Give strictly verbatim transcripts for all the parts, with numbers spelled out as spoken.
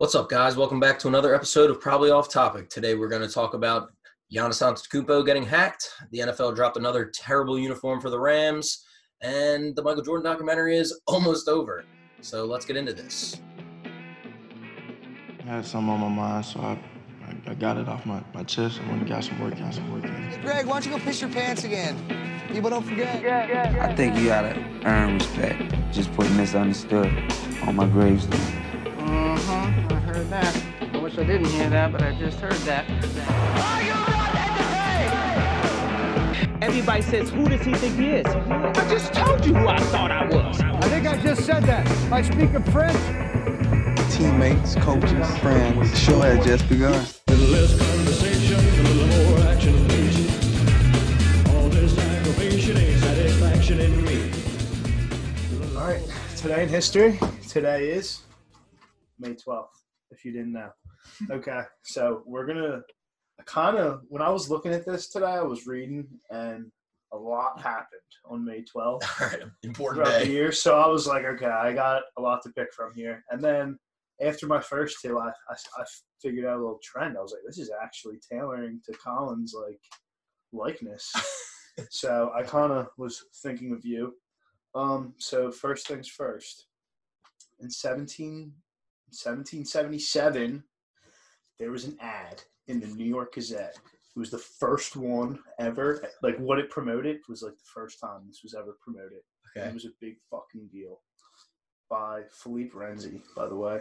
What's up, guys? Welcome back to another episode of Probably Off Topic. Today we're going to talk about Giannis Antetokounmpo getting hacked, the N F L dropped another terrible uniform for the Rams, and the Michael Jordan documentary is almost over. So let's get into this. I had something on my mind, so I, I, I got it off my, my chest. I went and got some work, got some work. Hey, Greg, why don't you go piss your pants again? People don't forget. Yeah, yeah, yeah. I think you got to earn respect. Just put misunderstood on my gravestone. Uh-huh. I heard that. I wish I didn't hear that, but I just heard that. Are you not entertained? Everybody says, who does he think he is? I just told you who I thought I was. I think I just said that. I speak of French. Teammates, coaches, friends, the show had just begun. The less conversation, the more action, please. All this aggravation is satisfaction in me. All right, today in history, today is May twelfth, if you didn't know. Okay, so we're going to kind of – when I was looking at this today, I was reading, and a lot happened on May twelfth. All right, important day. Throughout the year, so I was like, okay, I got a lot to pick from here. And then after my first two, I, I, I figured out a little trend. I was like, this is actually tailoring to Colin's, like, likeness. So I kind of was thinking of you. Um, so first things first. In seventeen seventy-seven, there was an ad in the New York Gazette. It was the first one ever. Like, what it promoted was like the first time this was ever promoted. Okay. It was a big fucking deal by Philippe Renzi, by the way.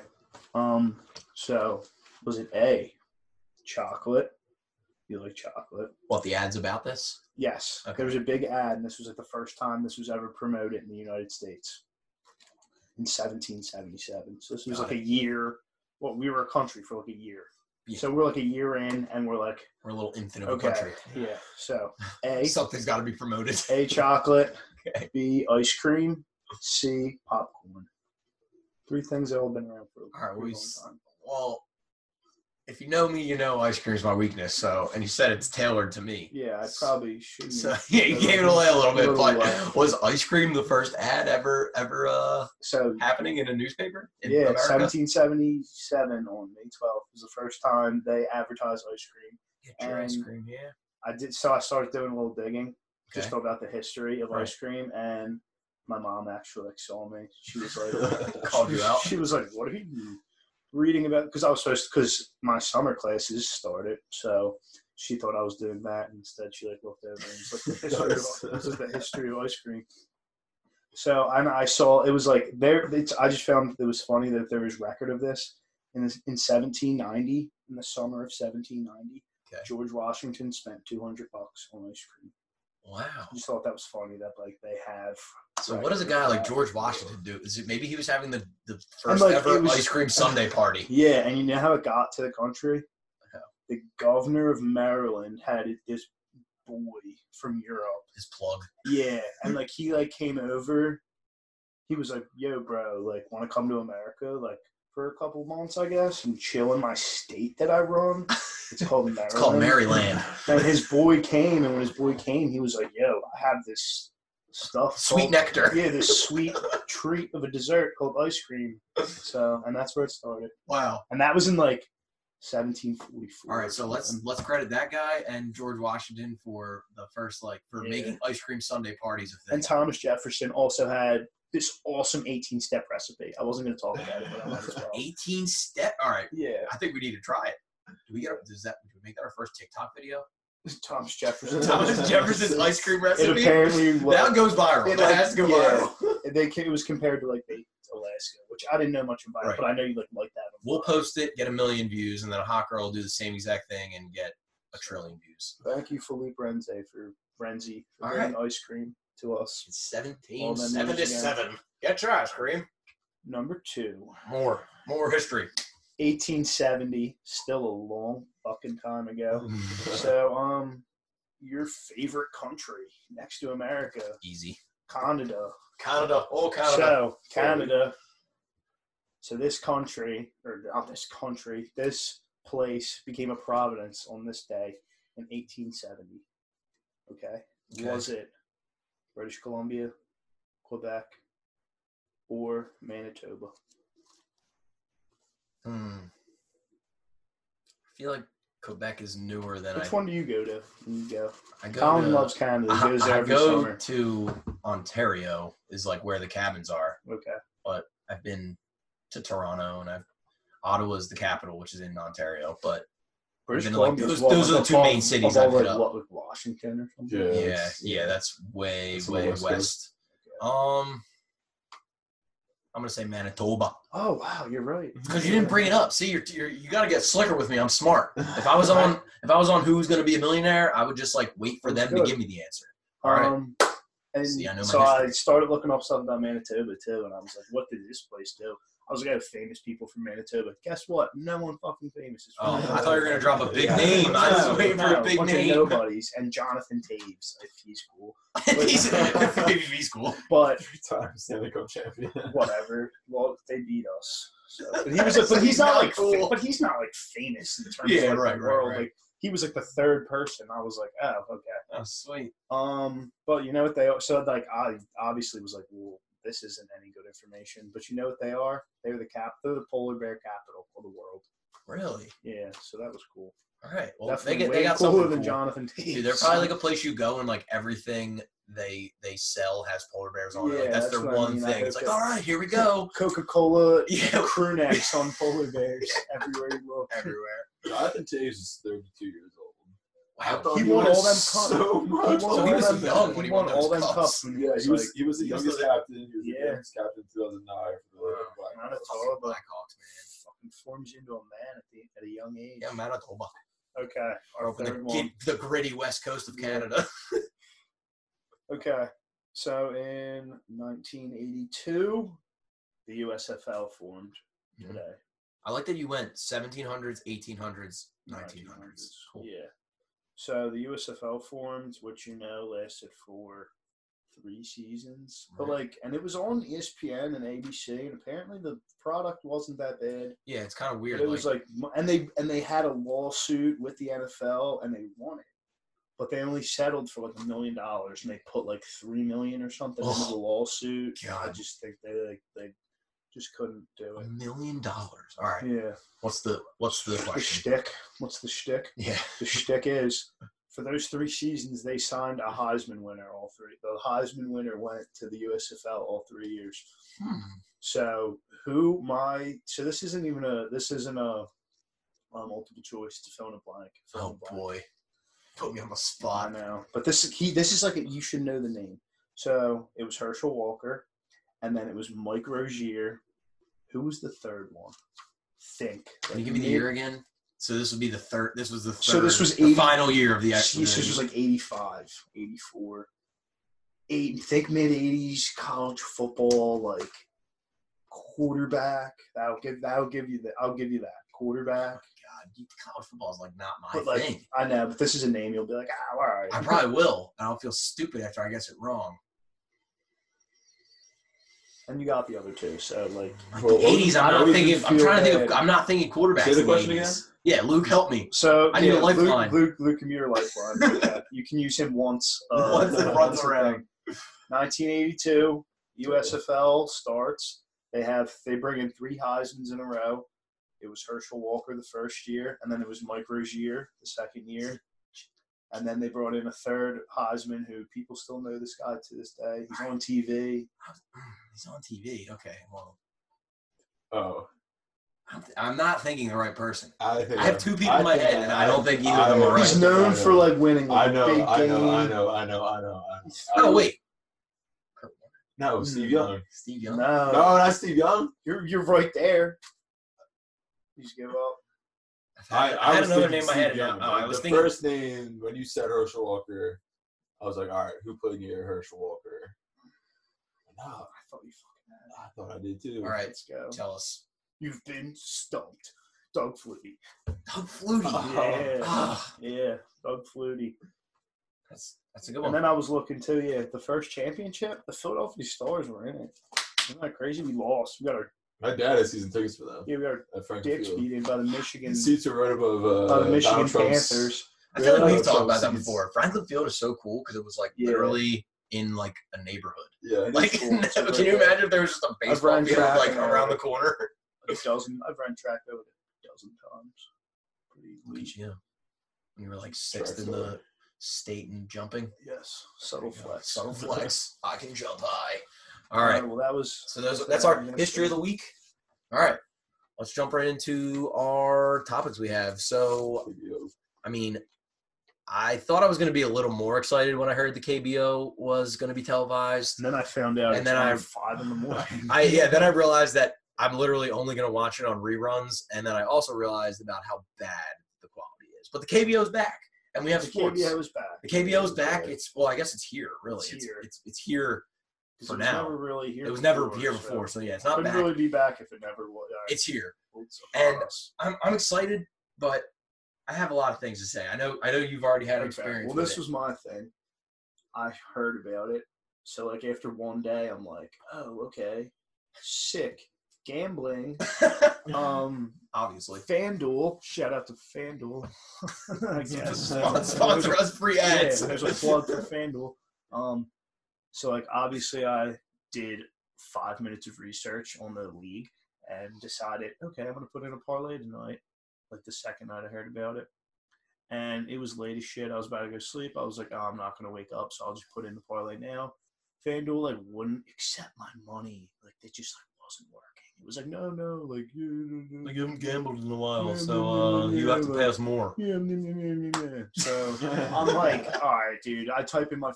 Um, so was it A, chocolate? You like chocolate? What, the ad's about this? Yes. Okay. There was a big ad, and this was like the first time this was ever promoted in the United States. In seventeen seventy-seven. So this was like a year. Well, we were a country for like a year. Yeah. So we're like a year in, and we're like we're a little infant of okay, a country. Yeah. So A something's got to be promoted. A chocolate. Okay. B ice cream. C popcorn. Three things that have been around for a long time. Well, if you know me, you know ice cream is my weakness. So, and you said it's tailored to me. Yeah, I probably shouldn't. So, yeah, you gave it away a little bit. But away. Was ice cream the first ad ever, ever uh, so happening in a newspaper? In yeah, America? seventeen seventy-seven on May twelfth was the first time they advertised ice cream. Get your and ice cream, yeah. I did. So I started doing a little digging, okay, just about the history of right. ice cream, and my mom actually like saw me. She was like, called you out. She was like, "What are you doing?" Reading about, because I was supposed to, because my summer classes started, so she thought I was doing that. Instead, she like looked over and was like, the history of, this is the history of ice cream. So and I saw it was like there. It's, I just found it was funny that there was record of this in this, in seventeen ninety, in the summer of seventeen ninety. Okay. George Washington spent two hundred bucks on ice cream. Wow! I just thought that was funny that like they have. So what does a guy like George Washington do? Is it maybe he was having the, the first like, ever was, ice cream sundae party? Yeah, and you know how it got to the country? Yeah. The governor of Maryland had this boy from Europe. His plug. Yeah, and like he like came over. He was like, "Yo, bro, like want to come to America like for a couple months, I guess, and chill in my state that I run." It's called Maryland. It's called Maryland. And his boy came, and when his boy came, he was like, "Yo, I have this stuff, sweet called, nectar." Yeah, this sweet treat of a dessert called ice cream. So, and that's where it started. Wow. And that was in like seventeen forty-four. All right, so let's let's credit that guy and George Washington for the first like for yeah. making ice cream sundae parties a thing. And Thomas Jefferson also had this awesome eighteen-step recipe. I wasn't going to talk about it, but I might as well. eighteen-step? All right. Yeah. I think we need to try it. Do we get? Does that? Do we make that our first TikTok video? Thomas Jefferson. Thomas Jefferson's ice cream recipe. It apparently was, that goes viral. It, like, it has to go yeah. viral. They, it was compared to like the Alaska, which I didn't know much about, right. but I know you like like that. We'll post it, get a million views, and then a hot girl will do the same exact thing and get a trillion views. Thank you, Philippe Renzi, for Renzi for bringing right. ice cream to us. It's seventeen seventy-seven. Get your ice cream. Number two. More. More history. eighteen seventy, still a long fucking time ago. So, um, your favorite country next to America? Easy. Canada. Canada. Oh, Canada. So, Canada. So this country, or not this country, this place became a province on this day in eighteen seventy. Okay? Okay. Was it British Columbia, Quebec, or Manitoba? Hmm. feel like Quebec is newer than Which I... Which one do you go to? You go. I go Colin to, loves Canada. He goes I, I every go summer. to Ontario is like where the cabins are. Okay. But I've been to Toronto, and I've Ottawa is the capital, which is in Ontario. But British Columbia, like, those, well, those are the two main cities I've hit up. What, like Washington or something? Yeah, yeah, yeah that's way, that's way west. west. Um, I'm gonna say Manitoba. Oh wow, you're right. Because you didn't bring it up. See, you're, you're you gotta get slicker with me. I'm smart. If I was on, if I was on Who's Gonna Be a Millionaire, I would just like wait for That's them good. to give me the answer. All um, right. And See, I know so I started looking up stuff about Manitoba too, and I was like, what did this place do? I was like, I have famous people from Manitoba. Guess what? No one fucking famous is from Manitoba. Oh, I thought you were gonna drop a big yeah. name. I was waiting no, for a big name. Nobody's and Jonathan Taves, if he's cool. he's, if he's cool. But Stanley Cup champion. Whatever. Well, they beat us. So. But he was, like, but he's not like, cool. fa- but he's not like famous in terms yeah, of like, right, the right, world. Right. Like he was like the third person. I was like, oh, okay, oh, sweet. Um, but you know what they so like I obviously was like, well. This isn't any good information, but you know what they are? They're the cap. They're the polar bear capital of the world. Really? Yeah. So that was cool. All right. Well, Definitely they get they got something cooler than cool. Jonathan Taves. Dude, they're probably like a place you go and like everything they they sell has polar bears on yeah, it. Like that's, that's their one I mean. thing. It's like, all right, here we go. Coca-Cola, yeah, crew necks on polar bears everywhere you look. Everywhere. Jonathan Taves is thirty-two years old. Wow, he, he won all them cups. So much. He won so he was young when he won, won all them cups. cups. Yeah, he was, like, he was the youngest was captain. He was yeah. the youngest captain in two thousand nine. Manitoba. Blackhawks, man. Fucking forms you into a man at, the, at a young age. Yeah, Manitoba. Okay. Our third the, one. The gritty west coast of Canada. Yeah. Okay. So in nineteen eighty-two, the U S F L formed mm-hmm. today. I like that you went seventeen hundreds, eighteen hundreds, nineteen hundreds. Cool. Yeah. So the U S F L formed, which you know lasted for three seasons, but like, and it was on E S P N and A B C, and apparently the product wasn't that bad. Yeah, it's kind of weird. But it was like, and they and they had a lawsuit with the N F L, and they won it, but they only settled for like a million dollars, and they put like three million or something oh, into the lawsuit. God. I just think they like they. Just couldn't do it. A million dollars. All right. Yeah. What's the what's the question? The shtick. What's the shtick? Yeah. The shtick is for those three seasons they signed a Heisman winner all three. The Heisman winner went to the U S F L all three years. Hmm. So who my so this isn't even a this isn't a, a multiple choice to fill in a blank. Fill oh a blank. boy. Put me on the spot now. But this he this is like a, you should know the name. So it was Herschel Walker. And then it was Mike Rozier. Who was the third one? Think. Like, Can you give me the year again? So this would be the third. This was the third. So this was eighty, the final year of the actual. This was like eighty-five, eighty-four, eight. Think mid eighties college football, like quarterback. That'll give. That'll give you that. I'll give you that quarterback. Oh God, college football is like not my but thing. Like, I know, but this is a name you'll be like, ah, all right. I probably will, and I'll feel stupid after I guess it wrong. And you got the other two, so like, like the eighties. I'm not thinking. I'm trying to think. Of, I'm not thinking quarterbacks. Say the question again. Yeah, Luke, help me. So I need yeah, a lifeline. Luke, Luke, Luke, give me your lifeline. Yeah, you can use him once. Uh, once it runs around. nineteen eighty-two, U S F L starts. They have they bring in three Heismans in a row. It was Herschel Walker the first year, and then it was Mike Rozier the second year. And then they brought in a third Heisman, who people still know this guy to this day. He's on T V. He's on T V. Okay, well. Oh. I'm, th- I'm not thinking the right person. I, think I have two people I in my head, I, and I don't think either I, of them are right. He's known for, like, winning. Like, I, know, big I, know, I know, I know, I know, I know, I know. Oh, wait. No, Steve Young. Steve Young? No. No, not Steve Young. You're, you're right there. You just give up. I, I, I had another name I had. Young, I, I was the thinking, first name, when you said Herschel Walker, I was like, all right, who put near Herschel Walker? No, I thought you fucking had it. I thought I did too. All right, let's go. Tell us. You've been stumped. Doug Flutie. Doug Flutie. Yeah. Oh. Yeah, Doug Flutie. That's, that's a good one. And then I was looking too, yeah, the first championship, the Philadelphia Stars were in it. Isn't that crazy? We lost. We got our My dad has season tickets for them. Yeah, we are dicks beaten by the Michigan. Seats are right above uh, by the Michigan Panthers. I feel like we've talked about that before. Franklin Field is so cool because it was like yeah. literally in like a neighborhood. Yeah, like cool. Can really you imagine if there was just a baseball field like around the corner? A dozen. I've run track over a dozen times. Louisiana. When you were like sixth Try in the it. state in jumping. Yes. Subtle flex. Subtle flex. I can jump high. All right. Well, that was so those, that's our history of the week. All right. Let's jump right into our topics we have. So, I mean, I thought I was going to be a little more excited when I heard the K B O was going to be televised. And then I found out and then I five in the morning. I, yeah, then I realized that I'm literally only going to watch it on reruns. And then I also realized about how bad the quality is. But the K B O is back. And we have the sports. K B O is back. The K B O is back. Really. It's, well, I guess it's here, really. It's, it's here. It's, it's here. For it was now. Never really here it was before, never here before, so, so yeah, it's not back. It would really be back if it never was. Right. It's here. It's and I'm I'm excited, but I have a lot of things to say. I know I know you've already had okay. experience Well, with this it. was my thing. I heard about it. So, like, after one day, I'm like, oh, okay. Sick. Gambling. um, Obviously. FanDuel. Shout out to FanDuel. I guess. Sponsor us free ads. Yeah, there's a plug for FanDuel. Um. So, like, obviously I did five minutes of research on the league and decided, okay, I'm going to put in a parlay tonight, like the second night I heard about it. And it was late as shit. I was about to go to sleep. I was like, oh, I'm not going to wake up, so I'll just put in the parlay now. FanDuel, like, wouldn't accept my money. Like, they just, like, wasn't working. It was like, no, no, like, yeah, like you haven't gambled in a while, yeah, so uh, yeah, you have to like, pass more. Yeah, yeah, yeah, yeah. So I'm like, all right, dude, I type in my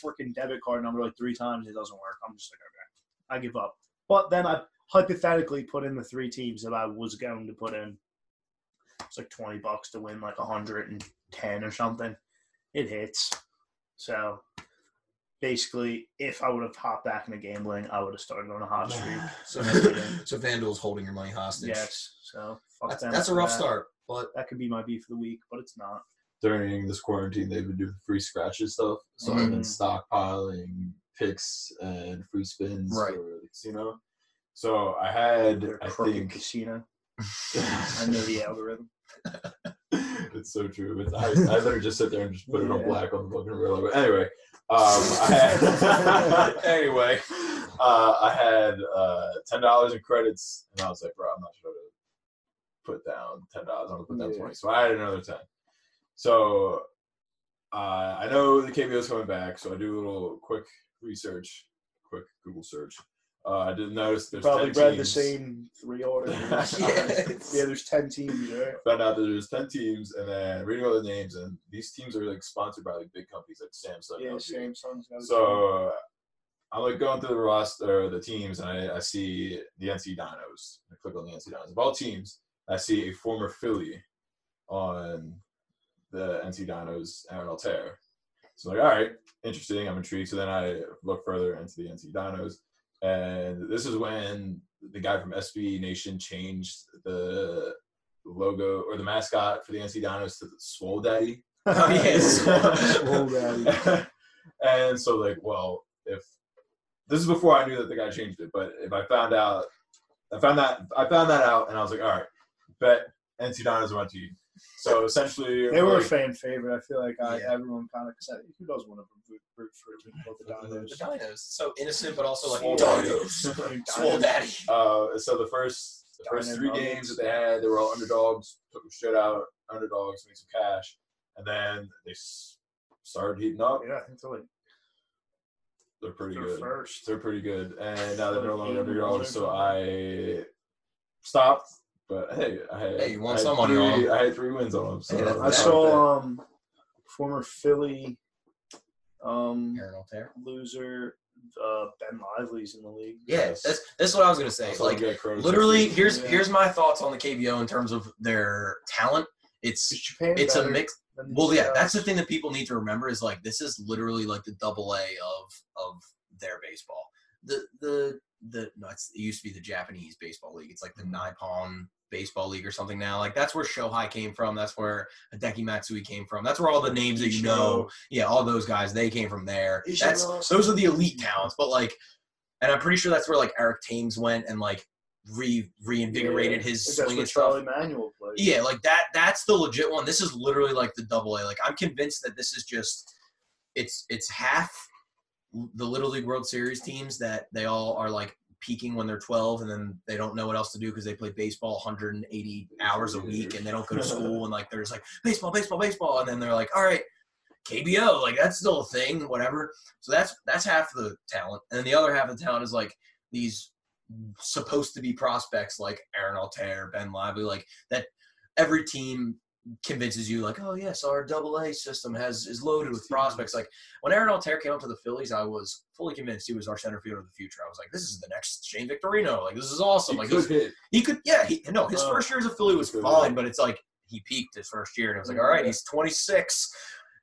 freaking debit card number like three times, it doesn't work. I'm just like, okay, I give up. But then I hypothetically put in the three teams that I was going to put in. It's like twenty bucks to win like one hundred ten or something. It hits. So basically, if I would have hopped back into gambling, I would have started on a hot streak. So, so FanDuel's holding your money hostage. Yes. So fuck that's, them that's a rough that. start, but that could be my beef of the week, but it's not. During this quarantine, they've been doing free scratches stuff. So mm-hmm. I've been stockpiling picks and free spins right. for the casino. So I had, I think, casino. I know the algorithm. It's so true. It's, I, I literally just sit there and just put yeah. it on black on the fucking real. But anyway, um, I had anyway, uh, I had uh, ten dollars in credits, and I was like, bro, I'm not sure to put down ten dollars. I'm gonna put down yeah. twenty. So I had another ten. So, uh, I know the K B O is coming back, so I do a little quick research, quick Google search. Uh, I didn't notice there's Probably ten teams. Probably read the same three orders. yes. Yeah, there's ten teams, right? Found out that there's ten teams, and then reading all the names, and these teams are, like, sponsored by, like, big companies like Samsung. Yeah, Samsung. So, I'm, like, going through the roster, the teams, and I, I see the N C Dinos. I click on the N C Dinos. Of all teams, I see a former Philly on the N C Dinos, Aaron Altair. So I'm like, all right, interesting. I'm intrigued. So then I look further into the N C Dinos, and this is when the guy from S B Nation changed the logo or the mascot for the N C Dinos to the Swole Daddy. Oh, yes. Swole Daddy. And so, like, well, if this is before I knew that the guy changed it, but if I found out, I found that I found that out, and I was like, all right, bet N C Dinos are my team. So essentially, they were like, a fan favorite. I feel like I, yeah. everyone kind of said, who does want to root for the Dinos? The Dinos, it's so innocent, but also like Swole Dinos, Swole Daddy. Uh, so the first, the first three games that they had, they were all underdogs. Took them straight out, underdogs, made some cash, and then they started heating up. Yeah, I think so. Like, they're pretty they're good. First. They're pretty good, and now they're no longer underdogs. So I stopped. But hey, I had, hey, you want I, had someone three, I had three wins on them. So. Hey, I saw um, former Philly um, loser uh, Ben Lively's in the league. Yeah, yes. that's that's what I was gonna say. That's like literally, here's yeah. here's my thoughts on the K B O in terms of their talent. It's Is Japan it's a mix. Well, yeah, that's the thing that people need to remember is like this is literally like the double A of of their baseball. The the the no, it's, it used to be the Japanese baseball league. It's like the Nippon Baseball League or something now. Like that's where Shohei came from. That's where Hideki Matsui came from. That's where all the names that you know, yeah, all those guys they came from there. That's those are the elite talents. But like, and I'm pretty sure that's where like Eric Thames went and like re reinvigorated yeah, his swing and stuff. Manuel played. Yeah, like that. That's the legit one. This is literally like the double A. Like I'm convinced that this is just it's it's half the Little League World Series teams that they all are like peaking when they're twelve and then they don't know what else to do because they play baseball one hundred eighty hours a week and they don't go to school and like they're just like baseball, baseball, baseball. And then they're like, all right, K B O, like that's still a thing, whatever. So that's, that's half the talent. And then the other half of the talent is like these supposed to be prospects like Aaron Altair, Ben Lively, like that every team convinces you like, oh yes, our double A system has is loaded with prospects. Like when Aaron Altair came up to the Phillies, I was fully convinced he was our center fielder of the future. I was like, this is the next Shane Victorino. Like this is awesome. He like could hit. he could, yeah. He, no, his oh, first year as a Philly was fine, but it's like he peaked his first year, and I was like, all right, he's twenty-six,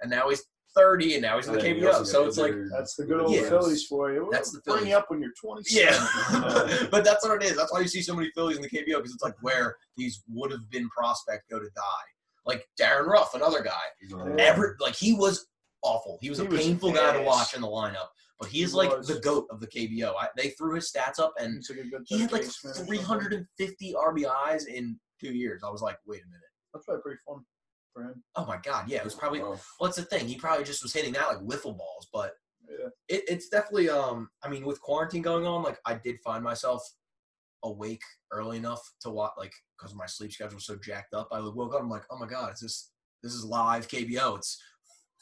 and now he's thirty, and now he's in the K B O. So it's like that's the good old yeah, Phillies for you. That's the Phillies up when you're twenty-six. Yeah, but that's what it is. That's why you see so many Phillies in the K B O because it's like where these would have been prospects go to die. Like Darren Ruff, another guy. Yeah. Ever, like he was awful. He was he a painful was guy to watch in the lineup. But he is he like was. the GOAT of the K B O. I, they threw his stats up, and he had like three hundred fifty R B Is in two years. I was like, wait a minute. That's probably pretty fun for him. Oh, my God. Yeah, it was probably oh. – what's well, the thing? He probably just was hitting that like wiffle balls. But yeah. it, it's definitely um, – I mean, with quarantine going on, like I did find myself – awake early enough to watch, like, because my sleep schedule was so jacked up. I woke up, I'm like, oh my God, it's just, this is live K B O. It's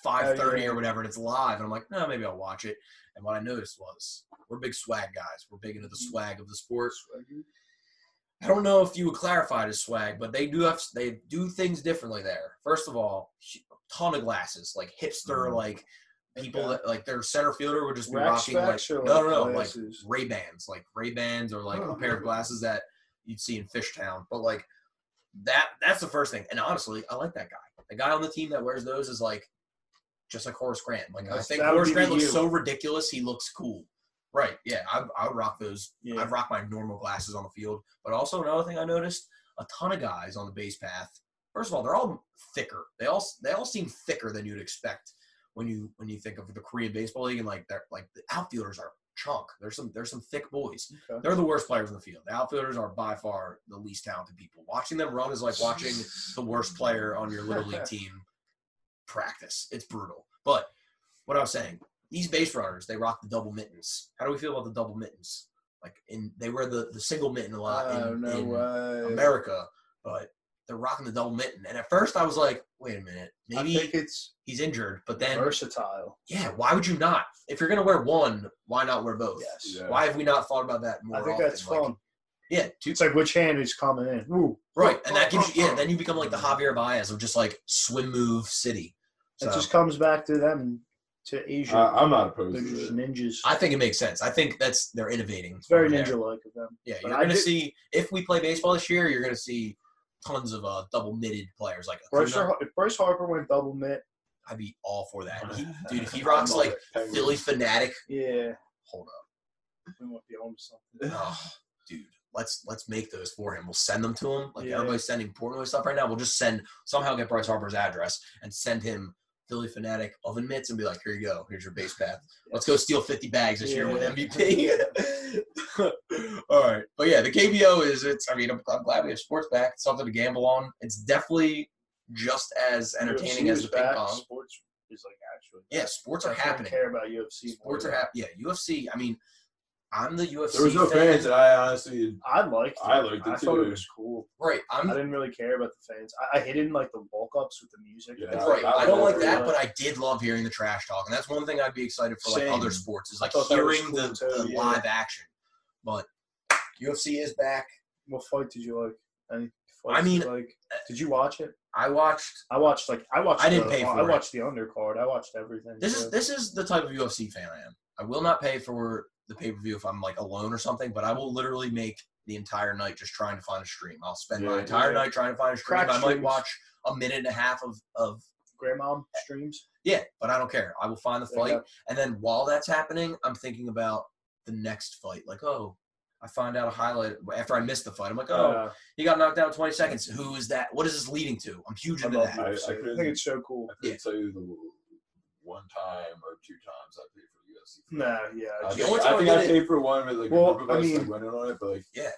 five thirty oh, yeah. or whatever, and it's live. And I'm like, no, maybe I'll watch it. And what I noticed was, we're big swag guys. We're big into the swag of the sport. I don't know if you would clarify it as swag, but they do have, they do things differently there. First of all, a ton of glasses, like hipster, mm-hmm. like, people yeah. that like their center fielder would just be Rack rocking like no no no glasses. like Ray-Bans like Ray-Bans or like oh, a pair of glasses that you'd see in Fishtown, but like that that's the first thing. And honestly, I like that guy. The guy on the team that wears those is like just like Horace Grant. Like yes, I think Horace Grant looks you. so ridiculous, he looks cool. Right? Yeah, I I would rock those. Yeah. I'd rock my normal glasses on the field. But also another thing I noticed, a ton of guys on the base path. First of all, they're all thicker. They all they all seem thicker than you'd expect. When you when you think of the Korean Baseball League and like that, like the outfielders are chunk. There's some there's some thick boys. Okay. They're the worst players in the field. The outfielders are by far the least talented people. Watching them run is like watching the worst player on your little league team practice. It's brutal. But what I was saying, these base runners, they rock the double mittens. How do we feel about the double mittens? Like in they wear the, the single mitten a lot oh, in, no in way. America, but they're rocking the double mitten. And at first I was like, wait a minute. Maybe I think it's he's injured, but then versatile. Yeah, why would you not? If you're gonna wear one, why not wear both? Yes. Yeah. Why have we not thought about that more? I think often? that's like, fun. Yeah. Two. It's like which hand is coming in. Ooh. Right. And that gives you yeah, then you become like the Javier Baez of just like swim move city. So, it just comes back to them to Asia. Uh, I'm not opposed to just ninjas. I think it makes sense. I think that's they're innovating. It's very ninja like of them. Yeah, but you're I gonna did, see if we play baseball this year, you're gonna see tons of uh, double-mitted players. Like Bryce, Har- if Bryce Harper went double-mitt, I'd be all for that. He, dude, if he rocks, like, Philly Fanatic. Yeah. Hold up. We might be on to something. Oh, dude, let's let's make those for him. We'll send them to him. Like, yeah. everybody's sending Portnoy stuff right now. We'll just send – somehow get Bryce Harper's address and send him Philly Fanatic oven mitts and be like, here you go. Here's your base path. Let's go steal fifty bags this yeah. year with M V P. All right. But, yeah, the K B O is – it's. I mean, I'm, I'm glad we have sports back. It's something to gamble on. It's definitely just as entertaining U F C as the ping back. pong. Sports is, like, actually – yeah, sports are happening. I care about U F C. Sports more. are happening. Yeah, U F C – I mean, I'm the U F C There was no fan. fans that I honestly – I liked it. I liked it, I too. thought it was cool. Right. I'm, I didn't really care about the fans. I, I hated, like, the walk-ups with the music. Yeah, that's right. I, I don't like that, much. but I did love hearing the trash talk. And that's one thing I'd be excited for, like, Same. other sports is, like, hearing cool the, too, the yeah. live action. But U F C is back. What fight did you like? Any I mean, did you, like? did you watch it? I watched. I watched like I watched. I didn't the, pay for I it. I watched the undercard. I watched everything. This so. is this is the type of U F C fan I am. I will not pay for the pay per view if I'm like alone or something. But I will literally make the entire night just trying to find a stream. I'll spend yeah, my entire yeah. night trying to find a stream. Crack I might streams. watch a minute and a half of of Grandmom streams. Yeah, but I don't care. I will find the fight, yeah. and then while that's happening, I'm thinking about the next fight. Like, oh, I find out a highlight after I missed the fight. I'm like, oh, uh, he got knocked out in twenty seconds. Who is that? What is this leading to? I'm huge into that. I, I, I think it's so cool. I couldn't yeah. tell you the one time or two times I paid for the U F C. Nah, yeah. I, the only time I, I think I, I paid for one with like well, I mean, like winning on it, but like yeah.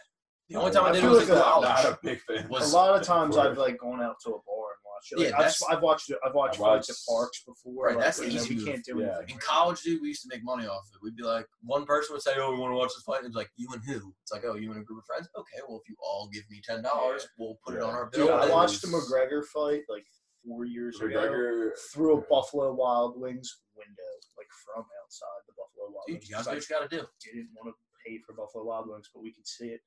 The only time I, I did it was like a, not a big fan. A lot of times I've like gone out to a bar and watched watch. Like, yeah, I've, I've watched it. I've watched Fights at Parks before. Right, like, that's the easy. You know, we can't do yeah. anything. In college, dude, we used to make money off it. We'd be like, one person would say, "Oh, we want to watch this fight." It's like, "You and who?" It's like, "Oh, you and a group of friends." Okay, well, if you all give me ten dollars, yeah. we'll put yeah. it on our bill. Dude, I watched the McGregor fight like four years McGregor, ago through a Buffalo Wild Wings window, like from outside the Buffalo Wild dude, Wings. Dude, you guys what you got to do. Didn't want to pay for Buffalo Wild Wings, but we could see it.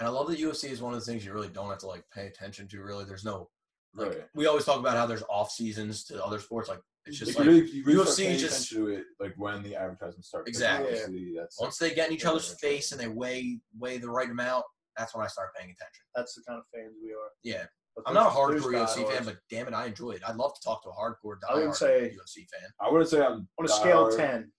And I love that U F C is one of the things you really don't have to, like, pay attention to, really. There's no like, – right. We always talk about how there's off-seasons to other sports. Like, it's just, like, like really, you really U F C just – to it, like, when the advertisements start. Exactly. Yeah. That's Once like, they get in each other's face and they weigh weigh the right amount, that's when I start paying attention. That's the kind of fans we are. Yeah. But I'm not a hardcore U F C fan, but damn it, I enjoy it. I'd love to talk to a hardcore diehard I wouldn't say, U F C fan. I wouldn't say I'm – On a scale of ten,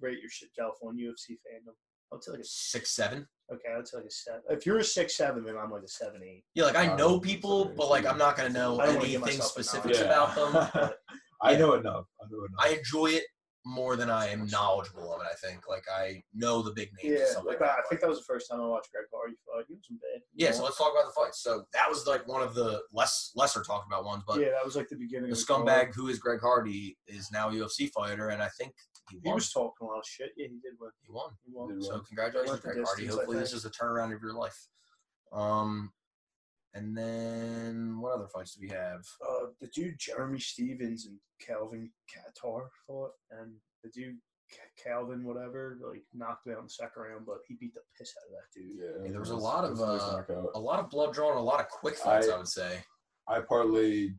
rate yourself on U F C fandom. I'll tell you like a six seven. Okay, I'll tell you a seven. If you're a six seven, then I'm like a seven eight. Yeah, like I know people, but like I'm not gonna know anything specific yeah. about them. But, I yeah. know enough. I know enough. I enjoy it more than I am knowledgeable of it. I think like I know the big names. Yeah, like that. I think that was the first time I watched Greg Hardy fight. He was in bed. Yeah, know? So let's talk about the fights. So that was like one of the less lesser talked about ones, but yeah, that was like the beginning. The of scumbag who is Greg Hardy is now a U F C fighter, and I think. He, he was talking a lot of shit. Yeah, he did win. He won. He won. He won. So congratulations, Greg Hardy. Hopefully this is the turnaround of your life. Um, and then what other fights do we have? Uh, the dude Jeremy Stevens and Calvin Kattar fought, and the dude Calvin whatever like knocked him out in the second round, but he beat the piss out of that dude. Yeah, yeah there was, was a lot of uh, a lot of blood drawn, a lot of quick fights. I, I would say. I parlayed.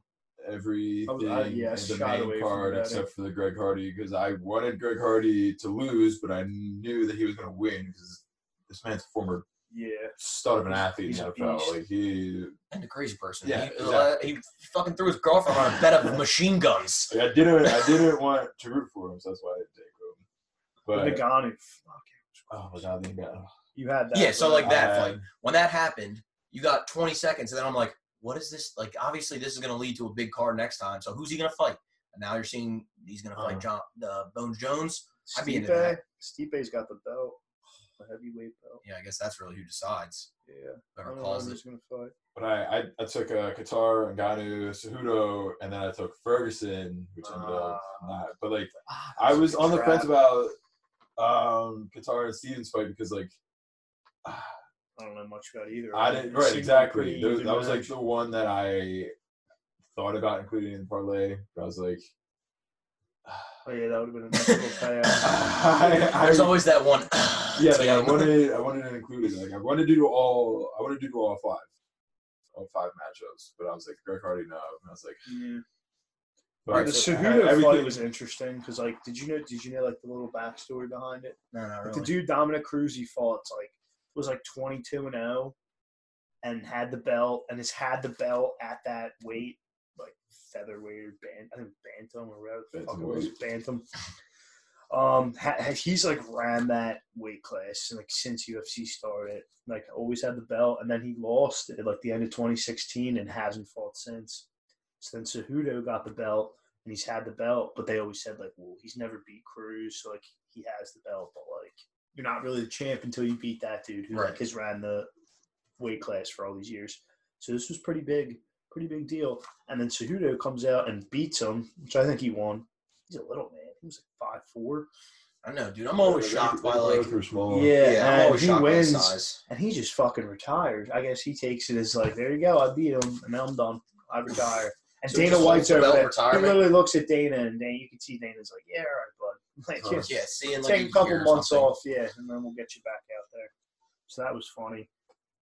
Everything was, uh, yeah, in the main card except for the Greg Hardy because I wanted Greg Hardy to lose, but I knew that he was going to win because this man's a former yeah. stud of an athlete in N F L. Like he and a crazy person. Yeah, he, exactly. uh, he fucking threw his girlfriend on a bed of machine guns. Like I didn't, I didn't want to root for him, so that's why I didn't take him. But Nagano, oh my god, Nagano. You had that. Yeah, so like that, had, like when that happened, you got twenty seconds, and then I'm like. What is this? Like, obviously, this is going to lead to a big card next time. So, who's he going to fight? And now you're seeing he's going to fight John uh, Bones Jones. Stipe, I'd be into that. Stipe's got the belt, the heavyweight belt. Yeah, I guess that's really who decides. Yeah. Whoever calls it. Gonna fight. But I, I, I took uh, Qatar, Ngannou, Cejudo, and then I took Ferguson, which uh, ended up not. But, like, ah, I was on trap. the fence about um, Qatar and Stevens' fight because, like, uh, I don't know much about either. I, I didn't. Right, exactly. There, that was like the one that I thought about including in the parlay. But I was like, oh yeah, that would have been a nice little payout. There's I, always that one. yeah, like I wanted, I wanted it included. Like I wanted to do all, I wanted to do all five, all five matchups. But I was like, Greg Hardy, no. And I was like, yeah. Right, the Cejudo fight was interesting because, like, did you know? Did you know like the little backstory behind it? No, not really. Like, the dude Dominic Cruz he fought like. Was like twenty-two and oh and had the belt and has had the belt at that weight, like featherweight or ban- I think bantam or whatever the fuck it was, bantam. Um, ha- he's like ran that weight class like since U F C started, like always had the belt, and then he lost at like the end of twenty sixteen and hasn't fought since. So then Cejudo got the belt and he's had the belt, but they always said like, well, he's never beat Cruz, so like he has the belt, but like. You're not really the champ until you beat that dude who right. like has ran the weight class for all these years. So this was pretty big, pretty big deal. And then Cejudo comes out and beats him, which I think he won. He's a little man. He was like five four. I know, dude. I'm always yeah, shocked by like small. Yeah, yeah I'm always he shocked wins, by size. And he just fucking retires. I guess he takes it as like, there you go, I beat him, and now I'm done. I retire. And so Dana White's over there. Retirement. He literally looks at Dana, and Dana, you can see Dana's like, yeah, all right, bud. Like, oh, yeah, take like a couple months off, yeah, and then we'll get you back out there. So that was funny.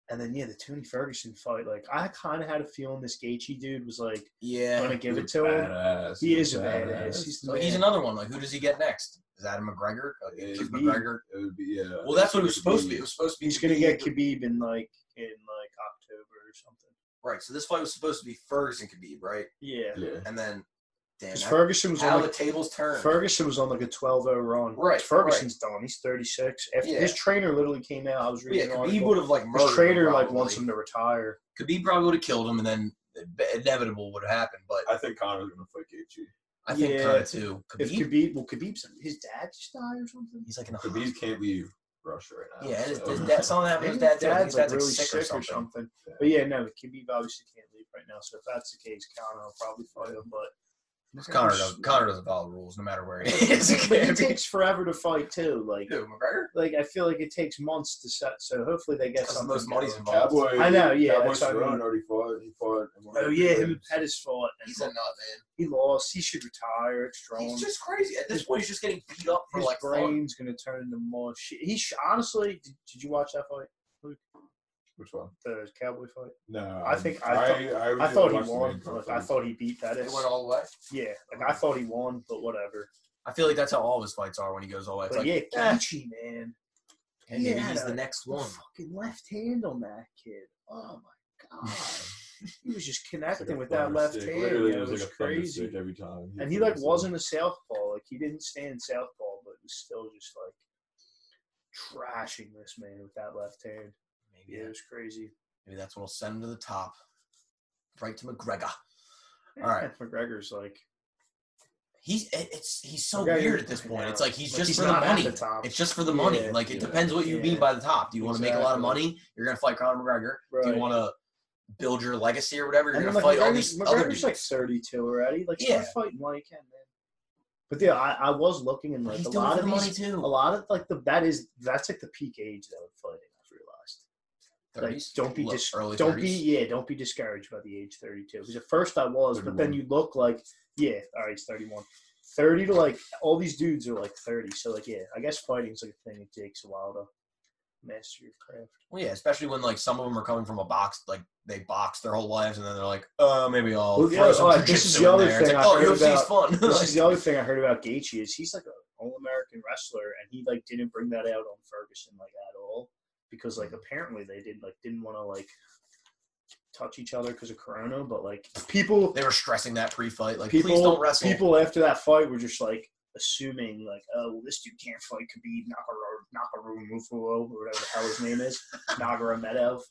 And then, yeah, the Tooney Ferguson fight, like, I kind of had a feeling this Gaethje dude was, like, yeah, going to give it to badass. him. He is a badass. He's, the so man. He's another one. Like, who does he get next? Is Adam McGregor? Like, it would McGregor? Be, it would be, yeah. Well, that's what it was supposed to be. It was supposed to be. He's going to get Khabib in, like, in, like, October or something. Right, so this fight was supposed to be Ferguson-Khabib, right? Yeah. yeah. And then... Damn, Ferguson was on like, the tables turned. Ferguson was on like a twelve oh run. Right, Ferguson's right. done. He's thirty-six. After, yeah. His trainer literally came out. I was reading. Yeah, Khabib would have like murdered. His trainer him like wants him to retire. Khabib probably would have killed him, and then inevitable would have happened. But I think Conor's gonna fight Gaethje. I think yeah. Conor too. Khabib? If Khabib, well, Khabib's his dad just died or something. He's like in the Khabib hospital. Can't leave Russia right now. Yeah, so. his, his dad. Something happened. His dad's, dad's, dad's like, like really sick, sick or something. Or something. Yeah. But yeah, no, Khabib obviously can't leave right now. now. So if that's the case, Connor will probably fight him. But Connor doesn't, Connor doesn't follow rules no matter where he is. It takes forever to fight too. Like Dude, McGregor? Like I feel like it takes months to set. So hopefully they get something. Most money's involved. Cowboy, I know. Yeah. Cowboy Cerrone already fought. He fought. Oh yeah, him and Pettis fought. And he's a nut, man. He lost. He should retire. It's strong. He's just crazy. At this point, he's just getting beat up for like. His brain's gonna turn into more shit. He sh- honestly, did, did you watch that fight? Which one? The Cowboy fight? No. I think I thought, I, I I thought he won. Like, I thought he beat Pettis. He went all the way? Yeah. Like, I thought he won, but whatever. I feel like that's how all of his fights are when he goes all the way. It's but like, yeah, Gaethje, man. And yeah, maybe he's the next one. Fucking left hand on that kid. Oh, my God. He was just connecting like with that left stick. hand. Literally, it was, it was like crazy. Every time. And he, like, wasn't a southpaw. Like, he didn't stand southpaw, but was still just, like, trashing this man with that left hand. Yeah, it was crazy. Maybe that's what will send him to the top. Right to McGregor. All right. McGregor's like... He's it, it's he's so McGregor, weird at this point. It's like he's like just he's for the money. The it's just for the money. Yeah, like, it yeah, depends what you yeah. mean by the top. Do you exactly. want to make a lot of money? You're going to fight Conor McGregor. Right. Do you want to build your legacy or whatever? You're going like to fight McGregor's, all these McGregor's other McGregor's like thirty-two already. Like, yeah. start fighting while you can, man. But yeah, I, I was looking and like he's a lot of the these, money too. A lot of like the that is that's like the peak age though of fighting. Like, don't be dis- early don't be yeah don't be discouraged by the age thirty-two because at first I was thirty-one. But then you look like yeah all right it's thirty-one thirty to like all these dudes are like thirty so like yeah I guess fighting's like a thing it takes a while to master your craft. Well yeah, especially when like some of them are coming from a box like they box their whole lives and then they're like oh uh, maybe I'll well, throw yeah, some right, this is the other thing like, I oh, heard about fun. This like, is the other thing I heard about Gaethje is he's like an all-American wrestler and he like didn't bring that out on Ferguson like at all. Because like apparently they did like didn't want to like touch each other because of Corona, but like people they were stressing that pre-fight like people, please don't wrestle. People after that fight were just like assuming like oh well, this dude can't fight Khabib Nurmagomedov or whatever the hell his name is Nurmagomedov,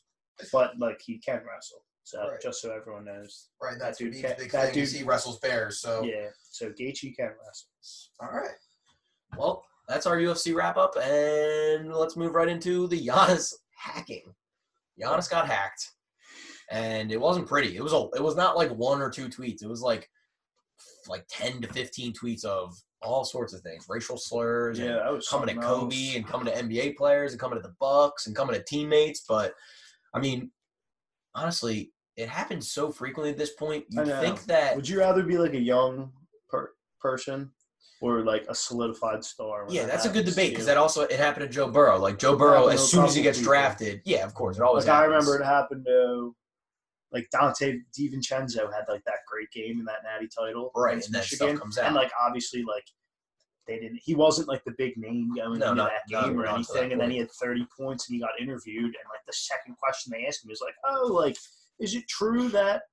but like he can wrestle. So right. just so everyone knows, right? That dude, can, big that thing dude, he wrestles bears. So yeah, so Gaethje can wrestle. All right, well. That's our U F C wrap-up, and let's move right into the Giannis hacking. Giannis got hacked, and it wasn't pretty. It was a, it was not like one or two tweets. It was like like ten to fifteen tweets of all sorts of things, racial slurs, yeah, and coming at Kobe else. And coming to N B A players and coming at the Bucks and coming at teammates. But, I mean, honestly, it happens so frequently at this point. You think that – would you rather be like a young per- person – or, like, a solidified star. Yeah, that's happens. A good debate because that also – it happened to Joe Burrow. Like, Joe Burrow, as soon as he gets drafted – yeah, of course. It always like, happens. I remember it happened to – like, Dante DiVincenzo had, like, that great game in that natty title. Right, and that stuff comes out. And, like, obviously, like, they didn't – he wasn't, like, the big name going no, into not, that game no, or anything. And then he had thirty points and he got interviewed. And, like, the second question they asked him was, like, oh, like, is it true that –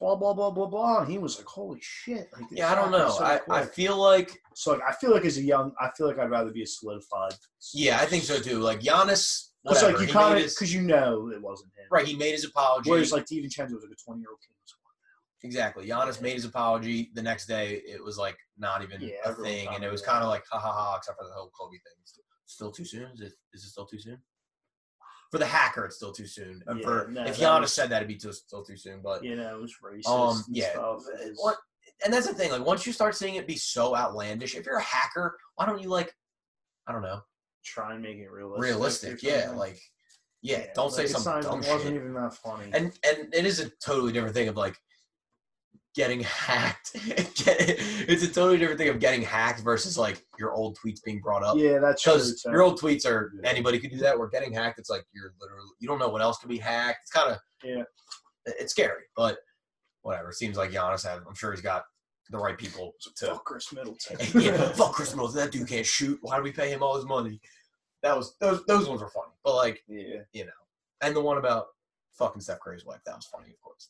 blah, blah, blah, blah, blah. And he was like, holy shit. Like, yeah, I don't know. So I, I feel like – So, like, I feel like as a young – I feel like I'd rather be a solidified. Yeah, I think so, too. Like, Giannis – It's like you kind of – because you know it wasn't him. Right, he made his apology. Whereas, like, DiVincenzo was like a twenty-year-old kid. Exactly. Giannis yeah. made his apology. The next day, it was, like, not even yeah, a thing. And it was kind of like, ha, ha, ha, except for the whole Kobe thing. It's still too soon? Is it, is it still too soon? For the hacker, it's still too soon. And yeah, for, no, if Giannis was, said that, it'd be too, still too soon. But you know, it was racist. Um, and yeah, stuff. What, and that's the thing. Like, once you start seeing it be so outlandish, if you're a hacker, why don't you like, I don't know, try and make it realistic? Realistic, yeah. Like, like yeah, yeah, don't like say something dumb shit. It wasn't even that funny. And and it is a totally different thing of like getting hacked. It's a totally different thing of getting hacked versus like your old tweets being brought up. Yeah, that's true. Because your old tweets are yeah. anybody could do that. We're getting hacked. It's like you're literally you don't know what else could be hacked. It's kind of yeah, it's scary, but whatever. It seems like Giannis has. I'm sure he's got the right people to fuck Chris Middleton. yeah, fuck Chris Middleton. That dude can't shoot. Why do we pay him all his money? That was those those ones were funny, but like yeah, you know, and the one about. Fucking Steph Curry's wife. That was funny, of course.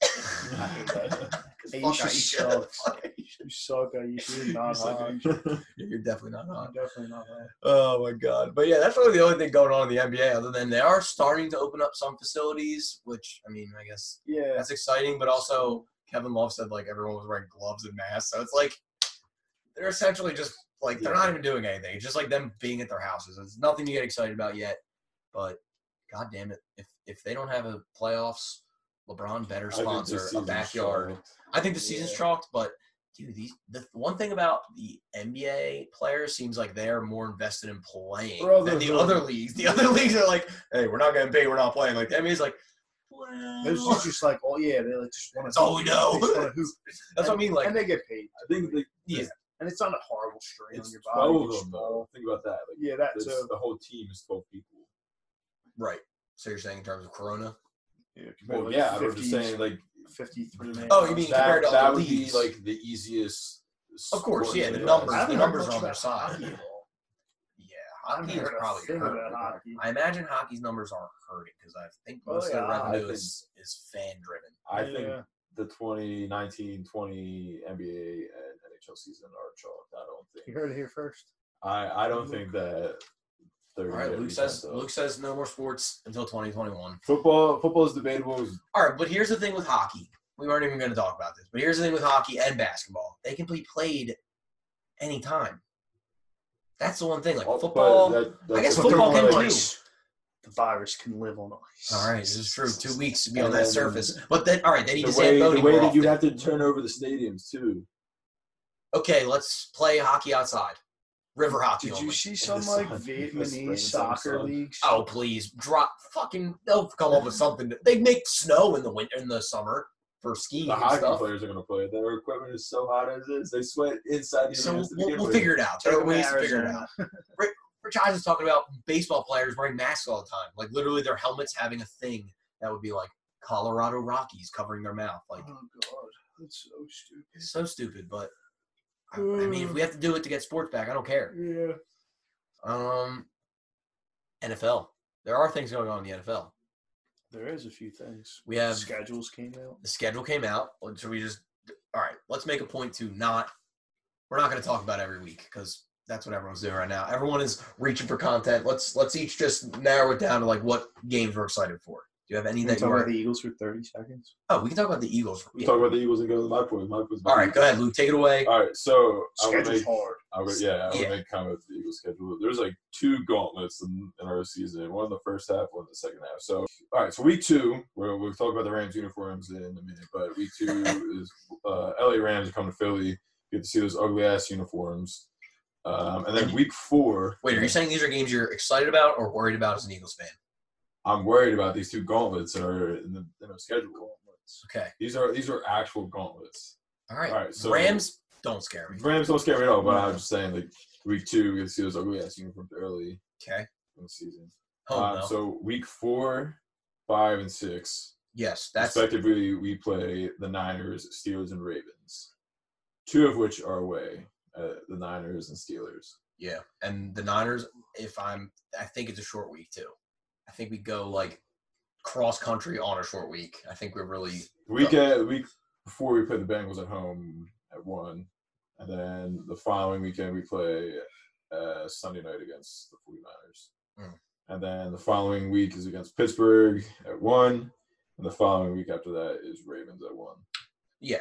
I hate that. Hey, you suck. You suck. You're not hot. You're definitely not hot. You're definitely not hot. Oh, my God. But, yeah, that's really the only thing going on in the N B A other than they are starting to open up some facilities, which, I mean, I guess yeah. that's exciting. But also Kevin Love said, like, everyone was wearing gloves and masks. So it's like they're essentially just, like, they're yeah. not even doing anything. It's just, like, them being at their houses. It's nothing to get excited about yet. But, God damn it. If, if they don't have a playoffs LeBron better sponsor a backyard. Shocked. I think the season's yeah. chalked, but dude, these the one thing about the N B A players seems like they're more invested in playing Bro, than the doing. other leagues. The other leagues are like, hey, we're not gonna pay, we're not playing. Like the N B A's like, well, it's just, just like, oh yeah, they like just want to. That's all we know. That's and, what I mean. Like, and they get paid. I think they, yeah. And it's not a horrible strain it's on your body. Twelve of them, though. Think about that. Like, yeah, that too. The whole team is twelve people. Right. So you're saying in terms of Corona? Yeah. Well, like yeah, I was just saying like fifty-three. Man. Oh, you mean that, compared to that other would leagues. Be like the easiest? Of course, yeah. The numbers, the numbers are on their side. Yeah, hockey is probably hurt. Hockey. I imagine hockey's numbers aren't hurting because I think most oh, yeah, of the revenue think, is is fan driven. I think yeah. the twenty nineteen twenty N B A and N H L season are chalked. I don't think you heard it here first. I I don't think that. All right, Luke says though. Luke says no more sports until twenty twenty-one. Football, football is debatable. All right, but here's the thing with hockey. We weren't even going to talk about this, but here's the thing with hockey and basketball. They can be played anytime. That's the one thing. Like oh, football, that, I guess football can play. The virus can live on ice. All right, this is true. Two weeks to be on that surface. But then, all right, they need the to way, the way that often. You have to turn over the stadiums too. Okay, let's play hockey outside. River hockey. Did you only. see some like sun. Vietnamese soccer leagues? Oh please, drop fucking! They'll come up with something. To, they make snow in the winter, in the summer for skiing. The and hockey stuff. Players are gonna play. Their equipment is so hot as is. They sweat inside. So the we'll, we'll figure it out. There are ways to figure it out. Rich Hodges is talking about baseball players wearing masks all the time. Like literally, their helmets having a thing that would be like Colorado Rockies covering their mouth. Like, oh god, that's so stupid. It's so stupid, but. I mean, if we have to do it to get sports back, I don't care. Yeah. Um, N F L. There are things going on in the N F L. There is a few things. We have schedules came out. The schedule came out. So we just all right. Let's make a point to not. We're not going to talk about every week because that's what everyone's doing right now. Everyone is reaching for content. Let's let's each just narrow it down to like what games we're excited for. Do you have any that you are – talk about the Eagles for thirty seconds? Oh, we can talk about the Eagles. For, yeah. We can talk about the Eagles and go to my point. My point. All right, go ahead, Luke. Take it away. All right, so – Schedule's hard. I would, yeah, I yeah. would make comments to the Eagles schedule. There's like two gauntlets in, in our season, one in the first half, one in the second half. So, all right, so week two, we're, we'll talk about the Rams uniforms in a minute, but week two is uh, L A Rams are coming to Philly. You get to see those ugly-ass uniforms. Um, and then week four – Wait, are you saying these are games you're excited about or worried about as an Eagles fan? I'm worried about these two gauntlets that are in the, in the schedule. Gauntlets. Okay. These are these are actual gauntlets. All right. All right. So Rams don't scare me. Rams don't scare me at all. But I'm just saying, like week two, we're gonna see those ugly ass uniforms early. Okay. In the season. Oh um, no. So week four, five, and six. Yes, that's respectively. We play the Niners, Steelers, and Ravens. Two of which are away. Uh, the Niners and Steelers. Yeah, and the Niners. If I'm, I think it's a short week too. I think we go like cross country on a short week. I think we're really week at, week before we play the Bengals at home at one, and then the following weekend we play uh, Sunday night against the forty-niners, mm. and then the following week is against Pittsburgh at one, and the following week after that is Ravens at one. Yeah,